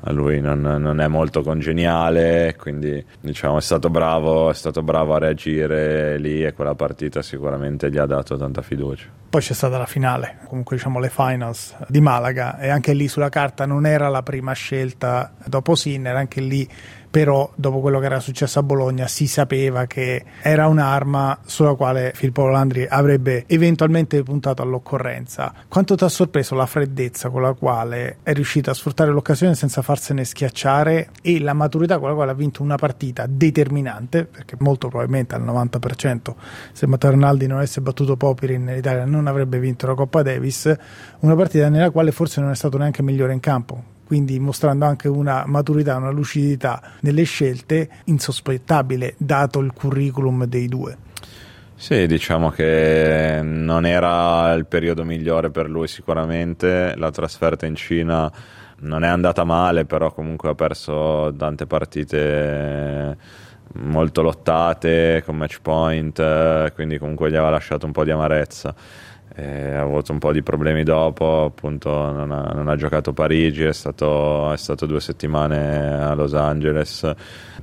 a lui non, non è molto congeniale, quindi diciamo è stato bravo, è stato bravo a reagire lì, e quella partita sicuramente gli ha dato tanta fiducia. Poi c'è stata la finale, comunque diciamo le finals di Malaga, e anche lì sulla carta non era la prima scelta dopo Sinner, anche lì però dopo quello che era successo a Bologna si sapeva che era un'arma sulla quale Filippo Landry avrebbe eventualmente puntato all'occorrenza. Quanto ti ha sorpreso la freddezza con la quale è riuscito a sfruttare l'occasione senza farsene schiacciare, e la maturità con la quale ha vinto una partita determinante, perché molto probabilmente al novanta per cento se Matteo Arnaldi non avesse battuto Popyrin nell'Italia non avrebbe vinto la Coppa Davis, una partita nella quale forse non è stato neanche migliore in campo. quindi mostrando anche una maturità, una lucidità nelle scelte insospettabile dato il curriculum dei due. Sì, diciamo che non era il periodo migliore per lui sicuramente, la trasferta in Cina non è andata male, però comunque ha perso tante partite molto lottate con match point, quindi comunque gli aveva lasciato un po' di amarezza. Eh, ha avuto un po' di problemi dopo, appunto non ha, non ha giocato Parigi, è stato, è stato due settimane a Los Angeles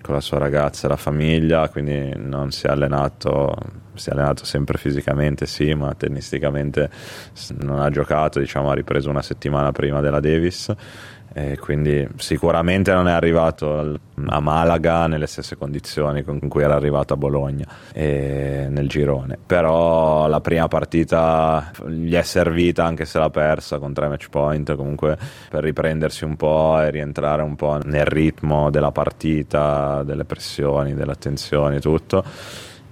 con la sua ragazza e la famiglia, quindi non si è allenato, si è allenato sempre fisicamente sì, ma tennisticamente non ha giocato, diciamo ha ripreso una settimana prima della Davis. E quindi sicuramente non è arrivato a Malaga nelle stesse condizioni con cui era arrivato a Bologna e nel girone, però la prima partita gli è servita anche se l'ha persa con tre match point, comunque per riprendersi un po' e rientrare un po' nel ritmo della partita, delle pressioni, delle tensioni, tutto.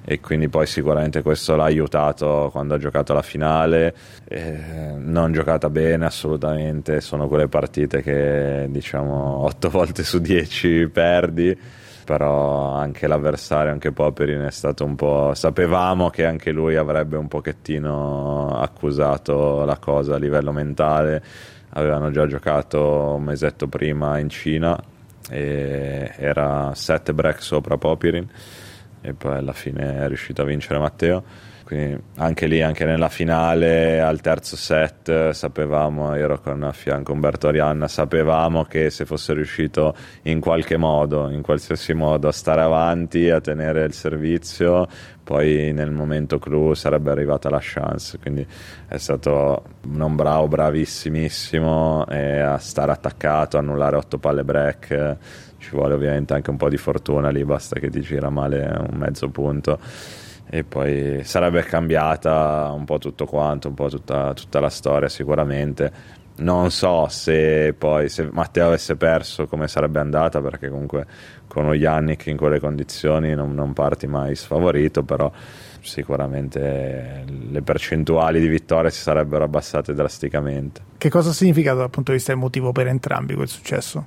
E quindi poi sicuramente questo l'ha aiutato quando ha giocato la finale, eh, non giocata bene assolutamente, sono quelle partite che diciamo otto volte su dieci perdi, però anche l'avversario, anche Popyrin è stato un po', sapevamo che anche lui avrebbe un pochettino accusato la cosa a livello mentale, avevano già giocato un mesetto prima in Cina e era sette break sopra Popyrin e poi alla fine è riuscito a vincere Matteo, quindi anche lì, anche nella finale al terzo set sapevamo, ero con a fianco Umberto Arianna, sapevamo che se fosse riuscito in qualche modo, in qualsiasi modo a stare avanti, a tenere il servizio, poi nel momento clou sarebbe arrivata la chance, quindi è stato non bravo, bravissimissimo eh, a stare attaccato, annullare otto palle break. eh, Ci vuole ovviamente anche un po' di fortuna lì, basta che ti gira male un mezzo punto e poi sarebbe cambiata un po' tutto quanto, un po' tutta, tutta la storia sicuramente. Non so se poi se Matteo avesse perso come sarebbe andata, perché comunque con lo Jannik in quelle condizioni non, non parti mai sfavorito, però sicuramente le percentuali di vittoria si sarebbero abbassate drasticamente. Che cosa ha significato dal punto di vista emotivo per entrambi quel successo?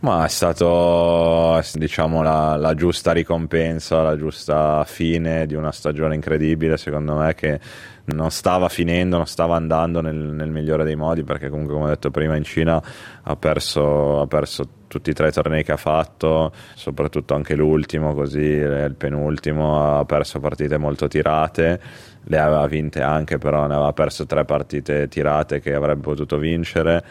Ma è stato diciamo la, la giusta ricompensa, la giusta fine di una stagione incredibile secondo me, che non stava finendo, non stava andando nel, nel migliore dei modi, perché comunque come ho detto prima in Cina ha perso, ha perso tutti i tre tornei che ha fatto, soprattutto anche l'ultimo, così il penultimo, ha perso partite molto tirate, le aveva vinte anche però ne aveva perso tre partite tirate che avrebbe potuto vincere.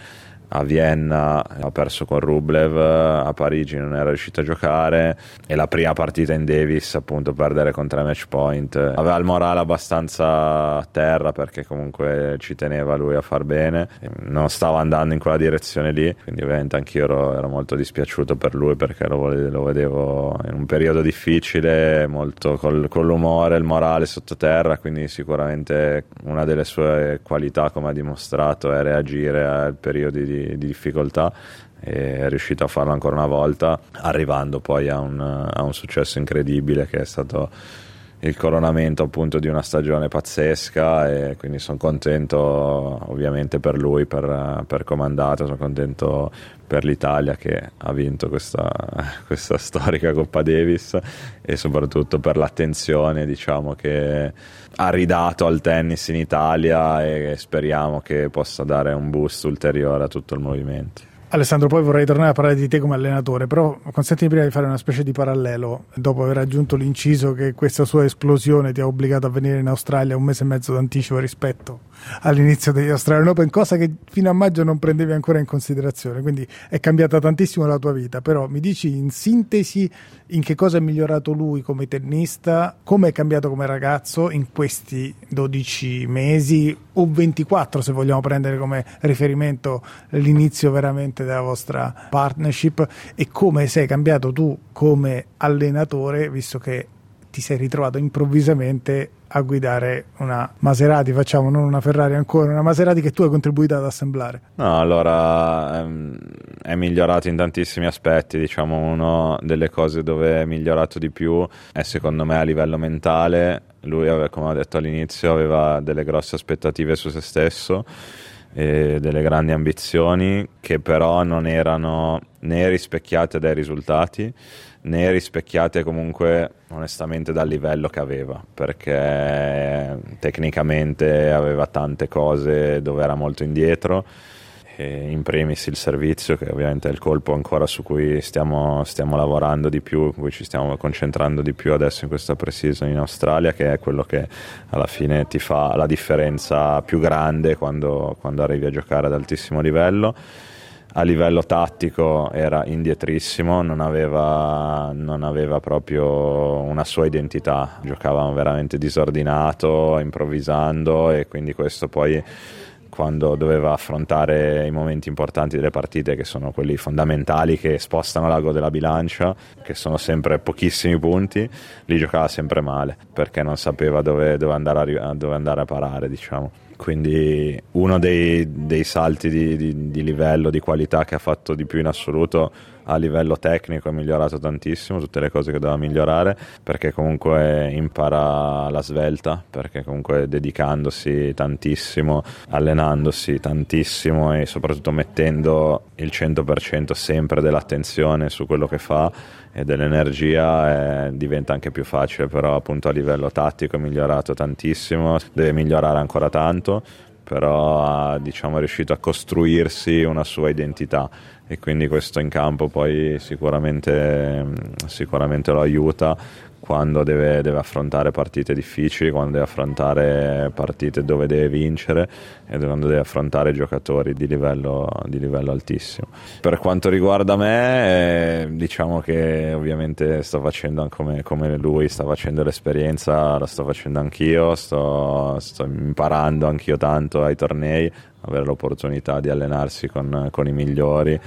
A Vienna ha perso con Rublev, a Parigi non era riuscito a giocare e la prima partita in Davis appunto perdere con tre match point, aveva il morale abbastanza a terra perché comunque ci teneva lui a far bene, non stava andando in quella direzione lì, quindi ovviamente anch'io ero, ero molto dispiaciuto per lui perché lo, lo vedevo in un periodo difficile, molto col, con l'umore, il morale sottoterra, quindi sicuramente una delle sue qualità come ha dimostrato è reagire al periodo di di difficoltà e è riuscito a farlo ancora una volta, arrivando poi a un, a un successo incredibile che è stato il coronamento appunto di una stagione pazzesca, e quindi sono contento ovviamente per lui, per, per Comandato, sono contento per l'Italia che ha vinto questa, questa storica Coppa Davis e soprattutto per l'attenzione diciamo che ha ridato al tennis in Italia e speriamo che possa dare un boost ulteriore a tutto il movimento. Alessandro, poi vorrei tornare a parlare di te come allenatore, però consentimi prima di fare una specie di parallelo, dopo aver aggiunto l'inciso che questa sua esplosione ti ha obbligato a venire in Australia un mese e mezzo d'anticipo rispetto all'inizio degli Australian Open, cosa che fino a maggio non prendevi ancora in considerazione, quindi è cambiata tantissimo la tua vita, però mi dici in sintesi in che cosa è migliorato lui come tennista, come è cambiato come ragazzo in questi dodici mesi o ventiquattro se vogliamo prendere come riferimento l'inizio veramente della vostra partnership, e come sei cambiato tu come allenatore visto che ti sei ritrovato improvvisamente a guidare una Maserati, facciamo non una Ferrari ancora, una Maserati che tu hai contribuito ad assemblare. No, allora ehm, è migliorato in tantissimi aspetti, diciamo uno delle cose dove è migliorato di più è secondo me a livello mentale, lui come ho detto all'inizio aveva delle grosse aspettative su se stesso e delle grandi ambizioni, che però non erano né rispecchiate dai risultati né rispecchiate comunque onestamente dal livello che aveva, perché tecnicamente aveva tante cose dove era molto indietro, e in primis il servizio, che ovviamente è il colpo ancora su cui stiamo, stiamo lavorando di più, su cui ci stiamo concentrando di più adesso in questa pre-season in Australia, che è quello che alla fine ti fa la differenza più grande quando, quando arrivi a giocare ad altissimo livello. A livello tattico era indietrissimo, non aveva, non aveva proprio una sua identità, giocava veramente disordinato, improvvisando, e quindi questo poi, quando doveva affrontare i momenti importanti delle partite, che sono quelli fondamentali che spostano l'ago della bilancia, che sono sempre pochissimi punti, li giocava sempre male, perché non sapeva dove, dove, andare, a, dove andare a parare, diciamo. Quindi uno dei, dei salti di, di, di livello, di qualità che ha fatto di più in assoluto a livello tecnico, è migliorato tantissimo, tutte le cose che doveva migliorare, perché comunque impara la svelta, perché comunque dedicandosi tantissimo, allenandosi tantissimo e soprattutto mettendo il cento per cento sempre dell'attenzione su quello che fa e dell'energia, eh, diventa anche più facile. Però appunto a livello tattico è migliorato tantissimo, deve migliorare ancora tanto, però ha, diciamo, è riuscito a costruirsi una sua identità, e quindi questo in campo poi sicuramente, sicuramente lo aiuta quando deve, deve affrontare partite difficili, quando deve affrontare partite dove deve vincere e quando deve affrontare giocatori di livello, di livello altissimo. Per quanto riguarda me, eh, diciamo che ovviamente sto facendo come, come lui, sta facendo l'esperienza, la sto facendo anch'io, sto, sto imparando anch'io tanto ai tornei, avere l'opportunità di allenarsi con, con i migliori,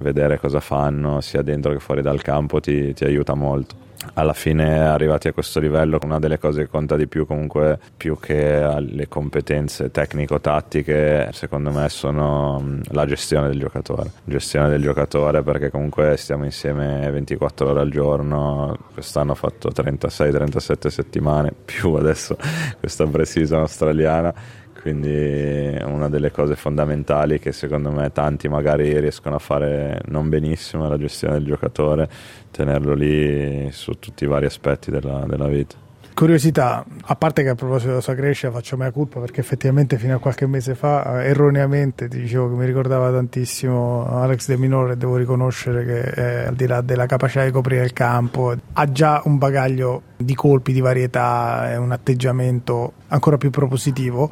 vedere cosa fanno sia dentro che fuori dal campo ti, ti aiuta molto. Alla fine, arrivati a questo livello, una delle cose che conta di più comunque, più che le competenze tecnico-tattiche, secondo me sono la gestione del giocatore. Gestione del giocatore, perché comunque stiamo insieme ventiquattro ore al giorno, quest'anno ho fatto trentasei trentasette settimane, più adesso questa pre-season australiana, quindi una delle cose fondamentali che secondo me tanti magari riescono a fare non benissimo è la gestione del giocatore, tenerlo lì su tutti i vari aspetti della, della vita. Curiosità, a parte che a proposito della sua crescita faccio mea colpa, perché effettivamente fino a qualche mese fa erroneamente ti dicevo che mi ricordava tantissimo Alex de Minaur, e devo riconoscere che eh, al di là della capacità di coprire il campo ha già un bagaglio di colpi, di varietà, è un atteggiamento ancora più propositivo.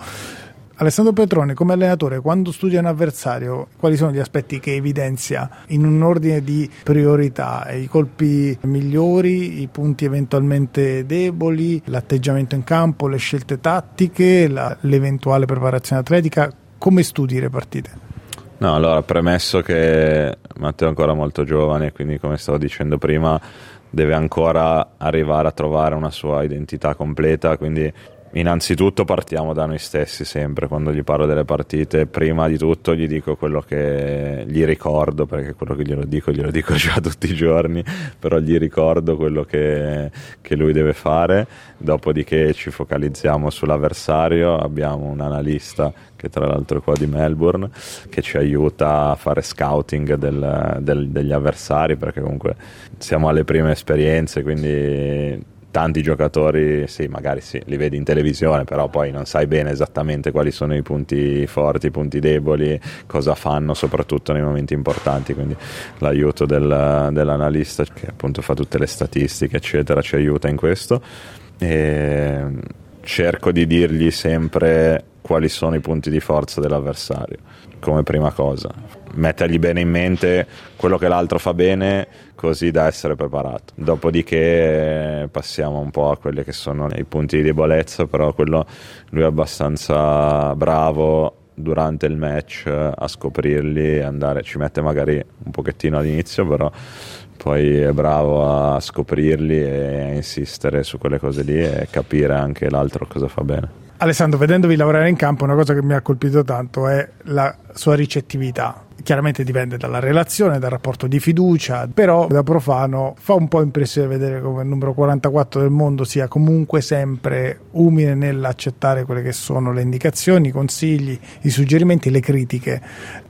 Alessandro Petrone, come allenatore, quando studia un avversario, quali sono gli aspetti che evidenzia in un ordine di priorità? I colpi migliori, i punti eventualmente deboli, l'atteggiamento in campo, le scelte tattiche, la, l'eventuale preparazione atletica? Come studi le partite? No, allora, premesso che Matteo è ancora molto giovane, quindi come stavo dicendo prima deve ancora arrivare a trovare una sua identità completa, quindi innanzitutto partiamo da noi stessi sempre. Quando gli parlo delle partite, prima di tutto gli dico quello che gli ricordo, perché quello che glielo dico glielo dico già tutti i giorni, però gli ricordo quello che, che lui deve fare. Dopodiché ci focalizziamo sull'avversario, abbiamo un analista che tra l'altro è qua di Melbourne, che ci aiuta a fare scouting del, del, degli avversari, perché comunque siamo alle prime esperienze, quindi tanti giocatori sì, magari sì, li vedi in televisione, però poi non sai bene esattamente quali sono i punti forti, i punti deboli, cosa fanno soprattutto nei momenti importanti, quindi l'aiuto del, dell'analista, che appunto fa tutte le statistiche eccetera, ci aiuta in questo. E cerco di dirgli sempre quali sono i punti di forza dell'avversario come prima cosa, mettergli bene in mente quello che l'altro fa bene, così da essere preparato. Dopodiché passiamo un po' a quelli che sono i punti di debolezza, però quello lui è abbastanza bravo durante il match a scoprirli, andare, ci mette magari un pochettino all'inizio, però poi è bravo a scoprirli e a insistere su quelle cose lì e capire anche l'altro cosa fa bene. Alessandro, vedendovi lavorare in campo, una cosa che mi ha colpito tanto è la sua ricettività, Chiaramente dipende dalla relazione, dal rapporto di fiducia, però da profano fa un po' impressione vedere come il numero quarantaquattro del mondo sia comunque sempre umile nell'accettare quelle che sono le indicazioni, i consigli, i suggerimenti, le critiche.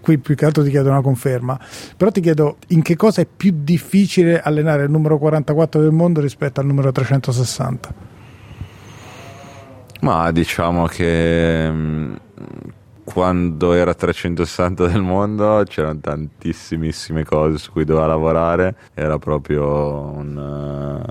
Qui più che altro ti chiedo una conferma, però ti chiedo in che cosa è più difficile allenare il numero quarantaquattro del mondo rispetto al numero trecentosessanta? Ma diciamo che quando era trecentosessanta del mondo c'erano tantissime cose su cui doveva lavorare, era proprio un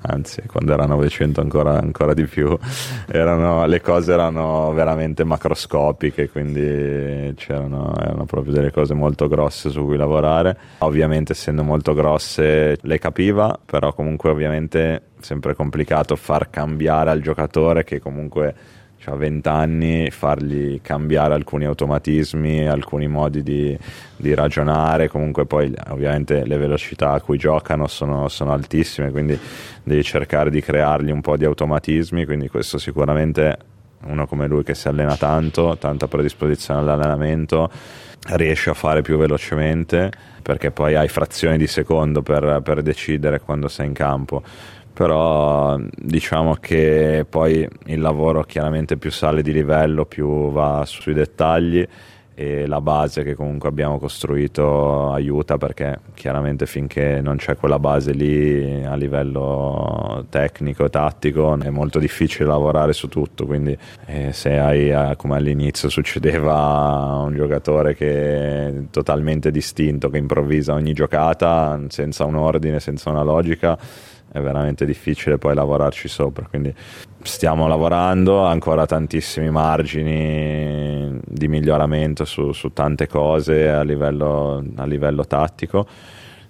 anzi quando era novecento ancora, ancora di più, erano, le cose erano veramente macroscopiche, quindi c'erano erano proprio delle cose molto grosse su cui lavorare. Ovviamente essendo molto grosse le capiva, però comunque ovviamente sempre complicato far cambiare al giocatore che comunque ha venti anni, fargli cambiare alcuni automatismi, alcuni modi di, di ragionare. Comunque poi ovviamente le velocità a cui giocano sono, sono altissime, quindi devi cercare di creargli un po' di automatismi, quindi questo sicuramente uno come lui che si allena tanto, tanta predisposizione all'allenamento, riesce a fare più velocemente, perché poi hai frazioni di secondo per, per decidere quando sei in campo. Però diciamo che poi il lavoro chiaramente più sale di livello, più va sui dettagli, e la base che comunque abbiamo costruito aiuta, perché chiaramente finché non c'è quella base lì a livello tecnico e tattico è molto difficile lavorare su tutto. Quindi eh, se hai, come all'inizio succedeva, un giocatore che è totalmente distinto, che improvvisa ogni giocata senza un ordine, senza una logica, è veramente difficile poi lavorarci sopra. Quindi stiamo lavorando, ancora tantissimi margini di miglioramento su, su tante cose a livello, a livello tattico,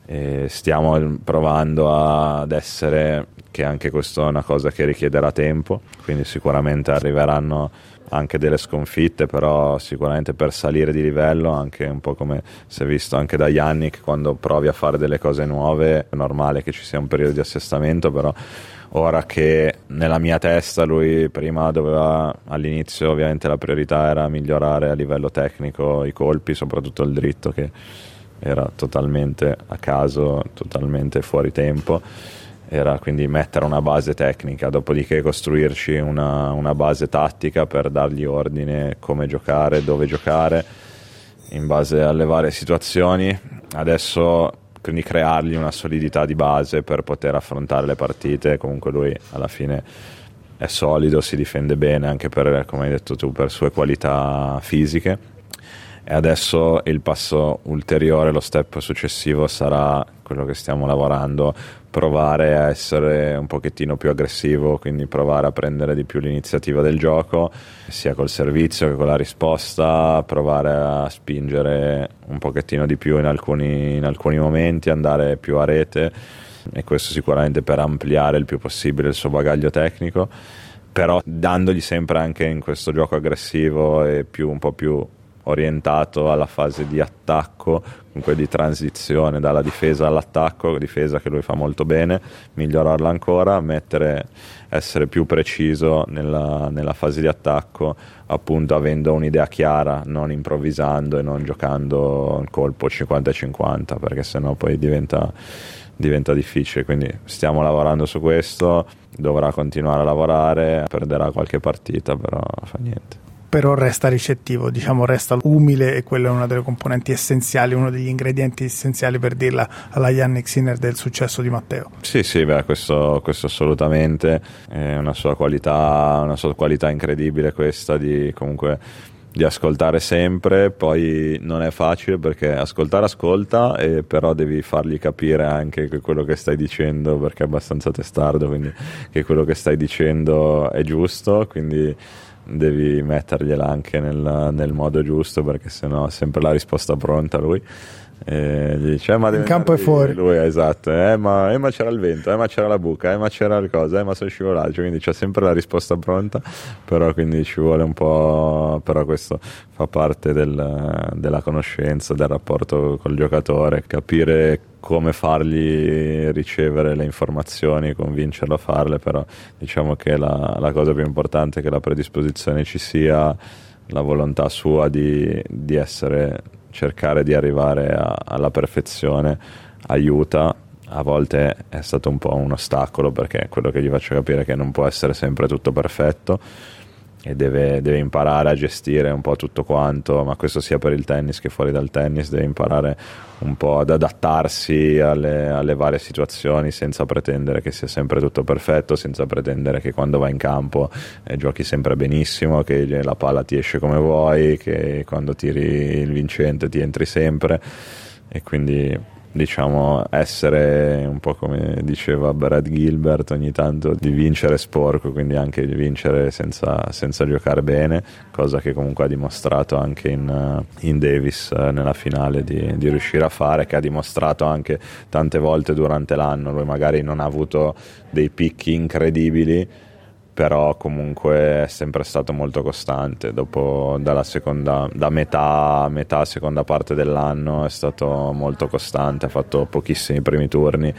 e stiamo provando ad essere, che anche questa è una cosa che richiederà tempo, quindi sicuramente arriveranno anche delle sconfitte, però sicuramente per salire di livello, anche un po' come si è visto anche da Jannik, quando provi a fare delle cose nuove è normale che ci sia un periodo di assestamento. Però ora che nella mia testa lui prima doveva, all'inizio ovviamente la priorità era migliorare a livello tecnico i colpi, soprattutto il dritto che era totalmente a caso, totalmente fuori tempo, era quindi mettere una base tecnica, dopodiché costruirci una, una base tattica per dargli ordine, come giocare, dove giocare, in base alle varie situazioni. Adesso quindi creargli una solidità di base per poter affrontare le partite. Comunque lui alla fine è solido, si difende bene anche per, come hai detto tu, per sue qualità fisiche. E adesso il passo ulteriore, lo step successivo sarà quello che stiamo lavorando, provare a essere un pochettino più aggressivo, quindi provare a prendere di più l'iniziativa del gioco, sia col servizio che con la risposta, provare a spingere un pochettino di più in alcuni, in alcuni momenti, andare più a rete, e questo sicuramente per ampliare il più possibile il suo bagaglio tecnico, però dandogli sempre anche in questo gioco aggressivo e più, un po' più orientato alla fase di attacco, comunque di transizione dalla difesa all'attacco, difesa che lui fa molto bene, migliorarla ancora, mettere, essere più preciso nella, nella fase di attacco, appunto avendo un'idea chiara, non improvvisando e non giocando il colpo cinquanta cinquanta, perché sennò poi diventa, diventa difficile. Quindi stiamo lavorando su questo, dovrà continuare a lavorare, perderà qualche partita, però fa niente. Però resta ricettivo, diciamo, resta umile, e quella è una delle componenti essenziali, uno degli ingredienti essenziali, per dirla alla Jannik Sinner, del successo di Matteo. Sì, sì, beh, questo, questo assolutamente, è una sua qualità, una sua qualità incredibile questa di comunque di ascoltare sempre. Poi non è facile, perché ascoltare ascolta, e però devi fargli capire anche che quello che stai dicendo, perché è abbastanza testardo, quindi che quello che stai dicendo è giusto, quindi devi mettergliela anche nel, nel modo giusto, perché sennò è sempre la risposta pronta lui, e gli dice eh, ma in campo è fuori lui, esatto, eh, ma, eh, ma c'era il vento, eh, ma c'era la buca, eh, ma c'era il cosa, eh, ma sono scivolato, quindi c'è sempre la risposta pronta. Però quindi ci vuole un po', però questo fa parte del, della conoscenza, del rapporto col giocatore, capire come fargli ricevere le informazioni, convincerlo a farle. Però diciamo che la, la cosa più importante è che la predisposizione ci sia, la volontà sua di, di essere cercare di arrivare a, alla perfezione aiuta. A volte è stato un po' un ostacolo, perché quello che gli faccio capire è che non può essere sempre tutto perfetto e deve, deve imparare a gestire un po' tutto quanto, ma questo sia per il tennis che fuori dal tennis, deve imparare un po' ad adattarsi alle, alle varie situazioni senza pretendere che sia sempre tutto perfetto, senza pretendere che quando vai in campo eh, giochi sempre benissimo, che la palla ti esce come vuoi, che quando tiri il vincente ti entri sempre. E quindi diciamo essere un po' come diceva Brad Gilbert ogni tanto, di vincere sporco, quindi anche di vincere senza, senza giocare bene, cosa che comunque ha dimostrato anche in, in Davis nella finale di, di riuscire a fare, che ha dimostrato anche tante volte durante l'anno. Lui magari non ha avuto dei picchi incredibili, però comunque è sempre stato molto costante. Dopo dalla seconda da metà metà seconda parte dell'anno è stato molto costante, ha fatto pochissimi primi turni,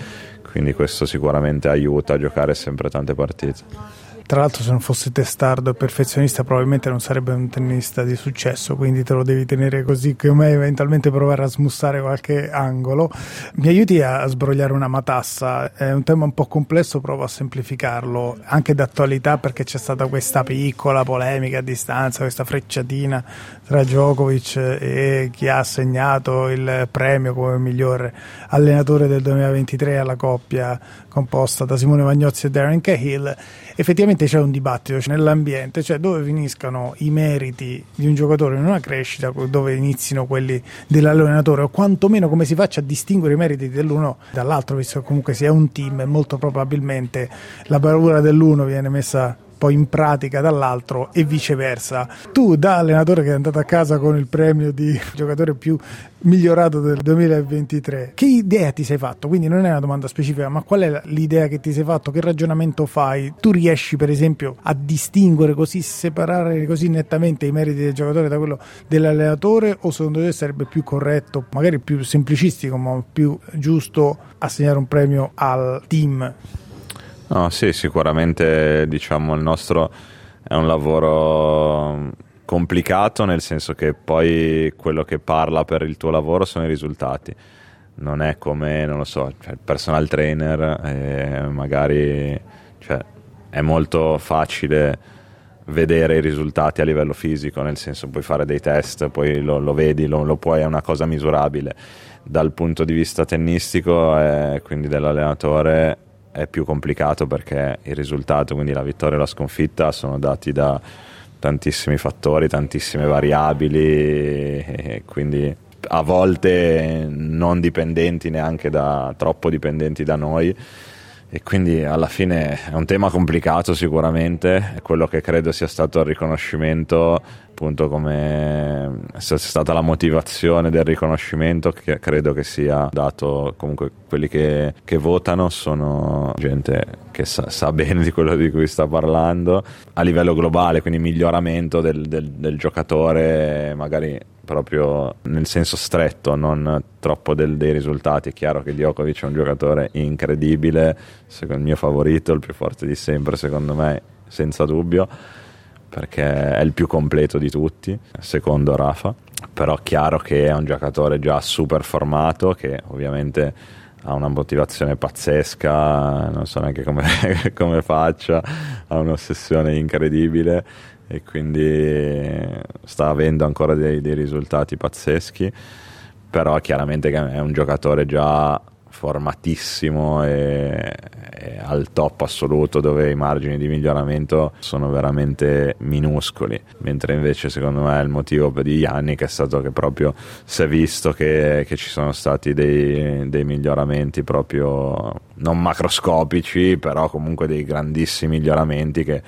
quindi questo sicuramente aiuta a giocare sempre tante partite. Tra l'altro, se non fossi testardo e perfezionista probabilmente non sarebbe un tennista di successo, quindi te lo devi tenere così come eventualmente provare a smussare qualche angolo. Mi aiuti a sbrogliare una matassa? È un tema un po' complesso, provo a semplificarlo, anche d'attualità, perché c'è stata questa piccola polemica a distanza, questa frecciatina tra Djokovic e chi ha assegnato il premio come miglior allenatore del duemilaventitré alla coppia composta da Simone Vagnozzi e Darren Cahill. Effettivamente c'è un dibattito nell'ambiente, cioè dove finiscano i meriti di un giocatore in una crescita, dove inizino quelli dell'allenatore, o quantomeno come si faccia a distinguere i meriti dell'uno dall'altro, visto che comunque si è un team e molto probabilmente la bravura dell'uno viene messa poi in pratica dall'altro e viceversa. Tu, da allenatore che è andato a casa con il premio di giocatore più migliorato del duemilaventitré, che idea ti sei fatto? Quindi non è una domanda specifica, ma qual è l'idea che ti sei fatto? Che ragionamento fai? Tu riesci per esempio a distinguere così, separare così nettamente i meriti del giocatore da quello dell'allenatore, o secondo te sarebbe più corretto, magari più semplicistico ma più giusto, assegnare un premio al team? No, sì, sicuramente diciamo il nostro è un lavoro complicato, nel senso che poi quello che parla per il tuo lavoro sono i risultati. Non è come, non lo so, cioè il personal trainer eh, magari cioè, è molto facile vedere i risultati a livello fisico, nel senso puoi fare dei test, poi lo, lo vedi, lo, lo puoi, è una cosa misurabile. Dal punto di vista tennistico e eh, quindi dell'allenatore è più complicato, perché il risultato, quindi la vittoria e la sconfitta, sono dati da tantissimi fattori, tantissime variabili, e quindi a volte non dipendenti neanche da troppo dipendenti da noi, e quindi alla fine è un tema complicato sicuramente. Quello che credo sia stato il riconoscimento, appunto, come è stata la motivazione del riconoscimento, che credo che sia dato comunque, quelli che, che votano sono gente che sa, sa bene di quello di cui sta parlando a livello globale, quindi miglioramento del, del, del giocatore, magari proprio nel senso stretto, non troppo del, dei risultati. È chiaro che Djokovic è un giocatore incredibile, secondo il mio favorito, il più forte di sempre secondo me, senza dubbio, perché è il più completo di tutti, secondo Rafa. Però è chiaro che è un giocatore già super formato, che ovviamente ha una motivazione pazzesca, non so neanche come, come faccia, ha un'ossessione incredibile, e quindi sta avendo ancora dei, dei risultati pazzeschi. Però chiaramente è un giocatore già formatissimo e, e al top assoluto, dove i margini di miglioramento sono veramente minuscoli. Mentre invece secondo me il motivo di Jannik è stato che proprio si è visto che, che ci sono stati dei, dei miglioramenti proprio non macroscopici, però comunque dei grandissimi miglioramenti che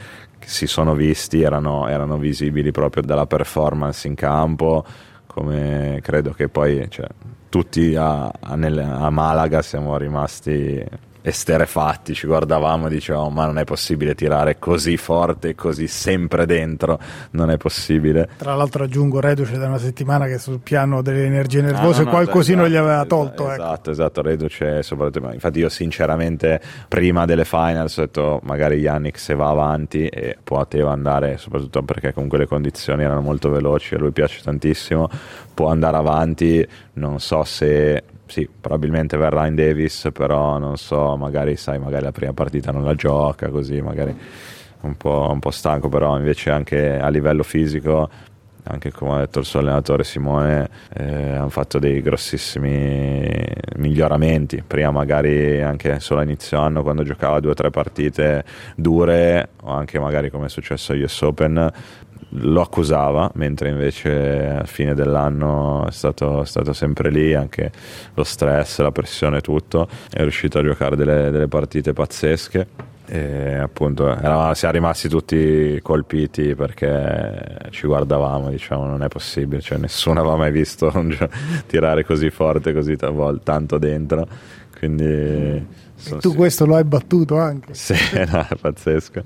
si sono visti, erano, erano visibili proprio dalla performance in campo, come credo che poi cioè, tutti a, a, nel, a Malaga siamo rimasti esterefatti, ci guardavamo e dicevamo ma non è possibile tirare così forte, così sempre dentro, non è possibile. Tra l'altro aggiungo, reduce da una settimana che sul piano delle energie nervose ah, no, no, qualcosino esatto, gli aveva tolto. Esatto, ecco. esatto, esatto, reduce soprattutto. Infatti io sinceramente prima delle finals ho detto magari Jannik se va avanti e poteva andare, soprattutto perché comunque le condizioni erano molto veloci e a lui piace tantissimo, può andare avanti, non so se... Sì, probabilmente verrà in Davis, però non so, magari sai, magari la prima partita non la gioca, così magari un po', un po' stanco, però invece anche a livello fisico, anche come ha detto il suo allenatore Simone, eh, hanno fatto dei grossissimi miglioramenti. Prima magari anche solo a inizio anno quando giocava due o tre partite dure, o anche magari come è successo agli U S Open, lo accusava, mentre invece a fine dell'anno è stato, è stato sempre lì, anche lo stress, la pressione, tutto, è riuscito a giocare delle, delle partite pazzesche e appunto eravamo, siamo rimasti tutti colpiti perché ci guardavamo, diciamo non è possibile, cioè nessuno aveva mai visto un gio- tirare così forte, così t- tanto dentro, quindi... E tu questo lo hai battuto anche? Sì, no, è pazzesco.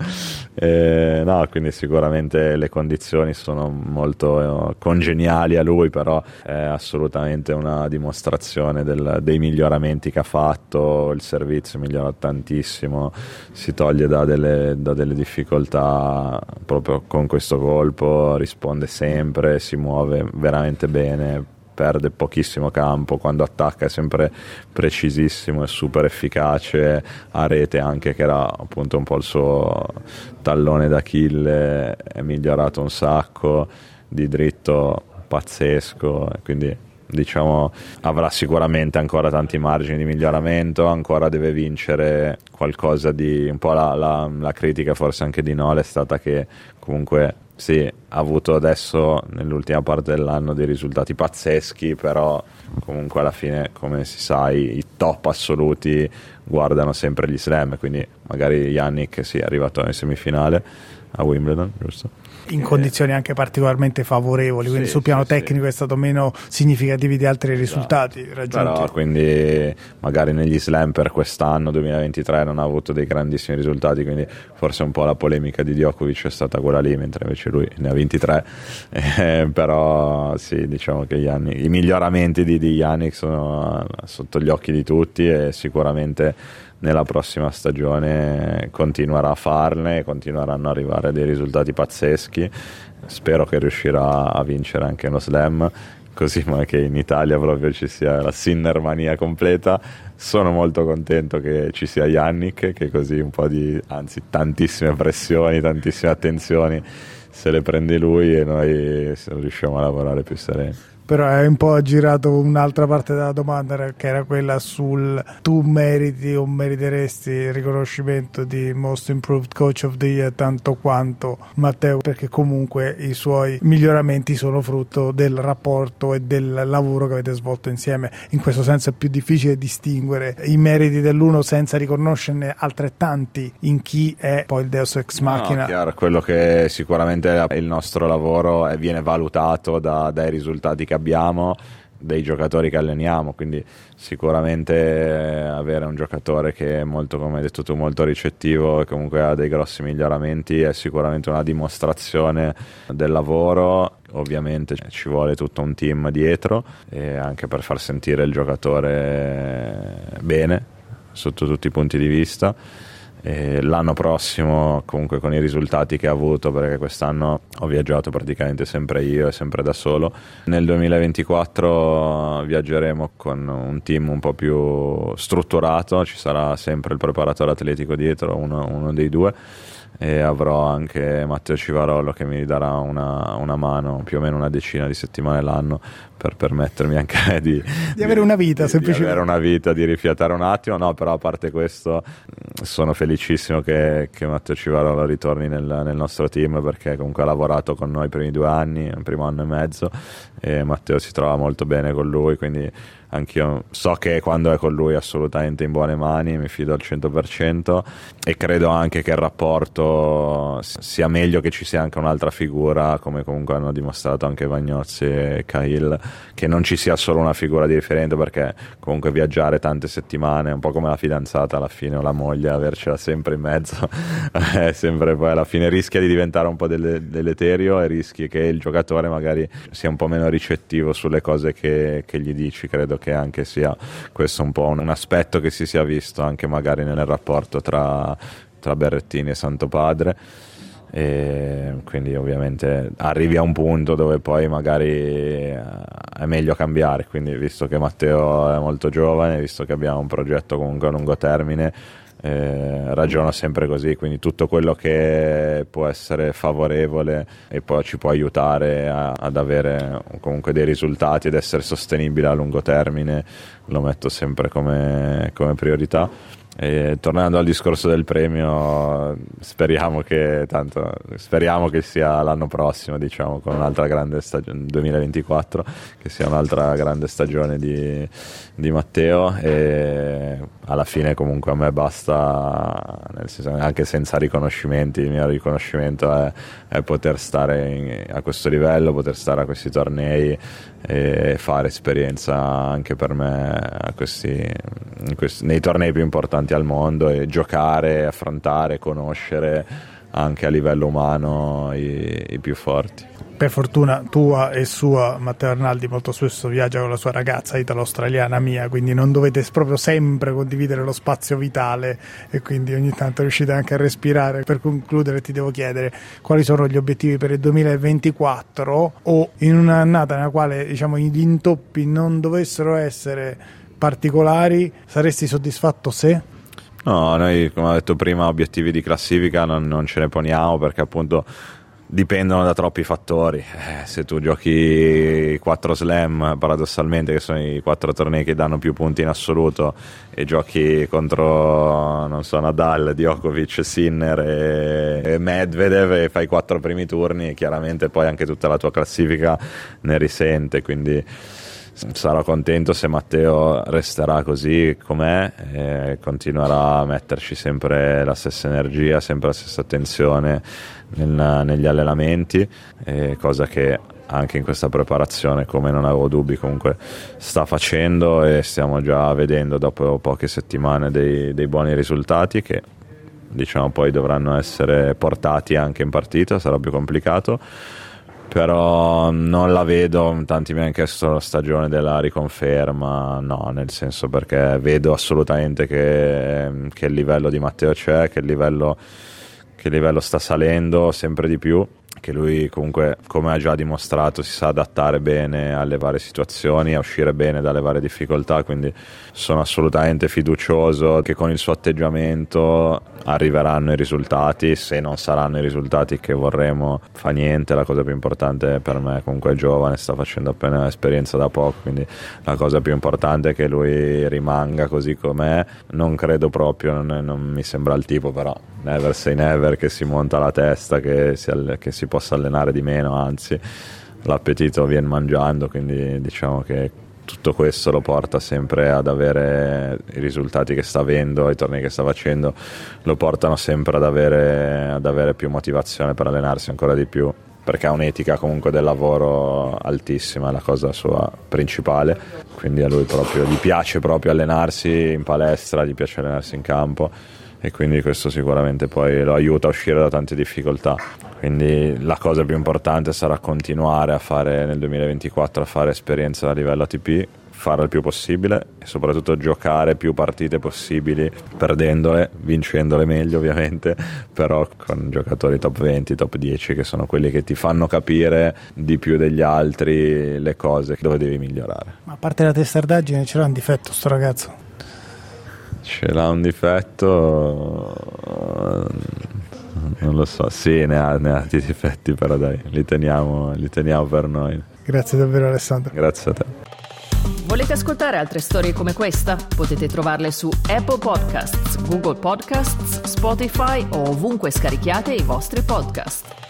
Eh, no, quindi sicuramente le condizioni sono molto eh, congeniali a lui, però è assolutamente una dimostrazione del, dei miglioramenti che ha fatto, il servizio migliora tantissimo, si toglie da delle, da delle difficoltà proprio con questo colpo, risponde sempre, si muove veramente bene, perde pochissimo campo, quando attacca è sempre precisissimo e super efficace, a rete anche che era appunto un po' il suo tallone d'Achille è migliorato un sacco, di dritto pazzesco, quindi diciamo avrà sicuramente ancora tanti margini di miglioramento, ancora deve vincere qualcosa di un po' la, la, la critica forse anche di Nole è stata che comunque sì, ha avuto adesso nell'ultima parte dell'anno dei risultati pazzeschi, però comunque alla fine, come si sa, i top assoluti guardano sempre gli slam, quindi magari Jannik sì, è arrivato in semifinale a Wimbledon, giusto? In condizioni anche particolarmente favorevoli, quindi sì, sul piano sì, tecnico sì. È stato meno significativo di altri risultati esatto. raggiunti. Però quindi magari negli slam per quest'anno duemilaventitré non ha avuto dei grandissimi risultati, quindi forse un po' la polemica di Djokovic è stata quella lì, mentre invece lui ne ha ventitré eh, però sì, diciamo che Jannik, i miglioramenti di, di Jannik sono sotto gli occhi di tutti e sicuramente nella prossima stagione continuerà a farne, continueranno ad arrivare dei risultati pazzeschi, spero che riuscirà a vincere anche uno slam, così ma che in Italia proprio ci sia la Sinnermania completa. Sono molto contento che ci sia Jannik, che così un po' di, anzi tantissime pressioni, tantissime attenzioni se le prende lui e noi riusciamo a lavorare più sereni. Però hai un po' girato un'altra parte della domanda, che era quella sul tu meriti o meriteresti il riconoscimento di Most Improved Coach of the Year tanto quanto Matteo, perché comunque i suoi miglioramenti sono frutto del rapporto e del lavoro che avete svolto insieme. In questo senso è più difficile distinguere i meriti dell'uno senza riconoscerne altrettanti in chi è poi il Deus Ex Machina. No, chiaro, quello che sicuramente il nostro lavoro è, viene valutato da, dai risultati che abbiamo, dei giocatori che alleniamo, quindi sicuramente avere un giocatore che è molto, come hai detto tu, molto ricettivo e comunque ha dei grossi miglioramenti è sicuramente una dimostrazione del lavoro. Ovviamente ci vuole tutto un team dietro e anche per far sentire il giocatore bene sotto tutti i punti di vista. E l'anno prossimo comunque con i risultati che ha avuto, perché quest'anno ho viaggiato praticamente sempre io e sempre da solo, nel duemilaventiquattro viaggeremo con un team un po' più strutturato, ci sarà sempre il preparatore atletico dietro, uno, uno dei due, e avrò anche Matteo Civarolo che mi darà una, una mano più o meno una decina di settimane l'anno per permettermi anche di, di avere una vita di, semplicemente di avere una vita, di rifiatare un attimo, no, però a parte questo sono felicissimo che, che Matteo Civarolo ritorni nel, nel nostro team, perché comunque ha lavorato con noi i primi due anni, un primo anno e mezzo, e Matteo si trova molto bene con lui, quindi anch'io so che quando è con lui è assolutamente in buone mani, mi fido al cento per cento, e credo anche che il rapporto sia meglio che ci sia anche un'altra figura, come comunque hanno dimostrato anche Vagnozzi e Cahill, che non ci sia solo una figura di riferimento, perché comunque viaggiare tante settimane, un po' come la fidanzata alla fine o la moglie, avercela sempre in mezzo è sempre, poi alla fine rischia di diventare un po' del, deleterio, e rischi che il giocatore magari sia un po' meno ricettivo sulle cose che, che gli dici. Credo che anche sia questo un po' un, un aspetto che si sia visto anche magari nel rapporto tra, tra Berrettini e Santo Padre, e quindi ovviamente arrivi a un punto dove poi magari è meglio cambiare. Quindi, visto che Matteo è molto giovane, visto che abbiamo un progetto comunque a lungo termine, Eh, ragiono sempre così, quindi tutto quello che può essere favorevole e poi ci può aiutare a, ad avere comunque dei risultati ed essere sostenibile a lungo termine, lo metto sempre come, come priorità. E tornando al discorso del premio, speriamo che tanto speriamo che sia l'anno prossimo, diciamo, con un'altra grande stagione, duemilaventiquattro, che sia un'altra grande stagione di, di Matteo, e alla fine comunque a me basta, nel senso, anche senza riconoscimenti. Il mio riconoscimento è, è poter stare in, a questo livello, poter stare a questi tornei e fare esperienza anche per me a questi, questi, nei tornei più importanti al mondo, e giocare, affrontare, conoscere anche a livello umano i, i più forti. Per fortuna tua e sua, Matteo Arnaldi molto spesso viaggia con la sua ragazza italo-australiana mia, quindi non dovete proprio sempre condividere lo spazio vitale, e quindi ogni tanto riuscite anche a respirare. Per concludere ti devo chiedere quali sono gli obiettivi per il duemilaventiquattro, o in un'annata nella quale, diciamo, gli intoppi non dovessero essere particolari, saresti soddisfatto se? No, noi, come ho detto prima, obiettivi di classifica non, non ce ne poniamo, perché appunto dipendono da troppi fattori. Eh, se tu giochi quattro slam, paradossalmente, che sono i quattro tornei che danno più punti in assoluto, e giochi contro, non so, Nadal, Djokovic, Sinner e, e Medvedev, e fai quattro primi turni, chiaramente poi anche tutta la tua classifica ne risente. Quindi sarò contento se Matteo resterà così com'è e continuerà a metterci sempre la stessa energia, sempre la stessa attenzione nel, negli allenamenti, e cosa che anche in questa preparazione, come non avevo dubbi, comunque sta facendo, e stiamo già vedendo dopo poche settimane dei, dei buoni risultati che, diciamo, poi dovranno essere portati anche in partita. Sarà più complicato, però non la vedo, tanti mi hanno chiesto la stagione della riconferma, no, nel senso, perché vedo assolutamente che, che il livello di Matteo c'è, che il livello, che il livello sta salendo sempre di più, che lui comunque, come ha già dimostrato, si sa adattare bene alle varie situazioni, a uscire bene dalle varie difficoltà, quindi sono assolutamente fiducioso che con il suo atteggiamento arriveranno i risultati. Se non saranno i risultati che vorremmo, fa niente, la cosa più importante per me, comunque è giovane, sta facendo appena esperienza da poco, quindi la cosa più importante è che lui rimanga così com'è. Non credo proprio, non, è, non mi sembra il tipo, però never say never, che si monta la testa, che si, che si possa allenare di meno, anzi l'appetito viene mangiando, quindi diciamo che tutto questo lo porta sempre ad avere i risultati che sta avendo, i tornei che sta facendo lo portano sempre ad avere, ad avere più motivazione per allenarsi ancora di più, perché ha un'etica comunque del lavoro altissima, è la cosa sua principale. Quindi a lui proprio gli piace proprio allenarsi in palestra, gli piace allenarsi in campo, e quindi questo sicuramente poi lo aiuta a uscire da tante difficoltà. Quindi la cosa più importante sarà continuare a fare nel duemilaventiquattro, a fare esperienza a livello A T P, fare il più possibile e soprattutto giocare più partite possibili, perdendole, vincendole meglio ovviamente, però con giocatori top venti, top dieci, che sono quelli che ti fanno capire di più degli altri le cose dove devi migliorare. Ma a parte la testardaggine, c'era un difetto sto ragazzo? Ce l'ha un difetto? Non lo so, sì, ne ha, ne ha di difetti, però dai, li teniamo, li teniamo per noi. Grazie davvero Alessandro. Grazie a te. Volete ascoltare altre storie come questa? Potete trovarle su Apple Podcasts, Google Podcasts, Spotify o ovunque scarichiate i vostri podcast.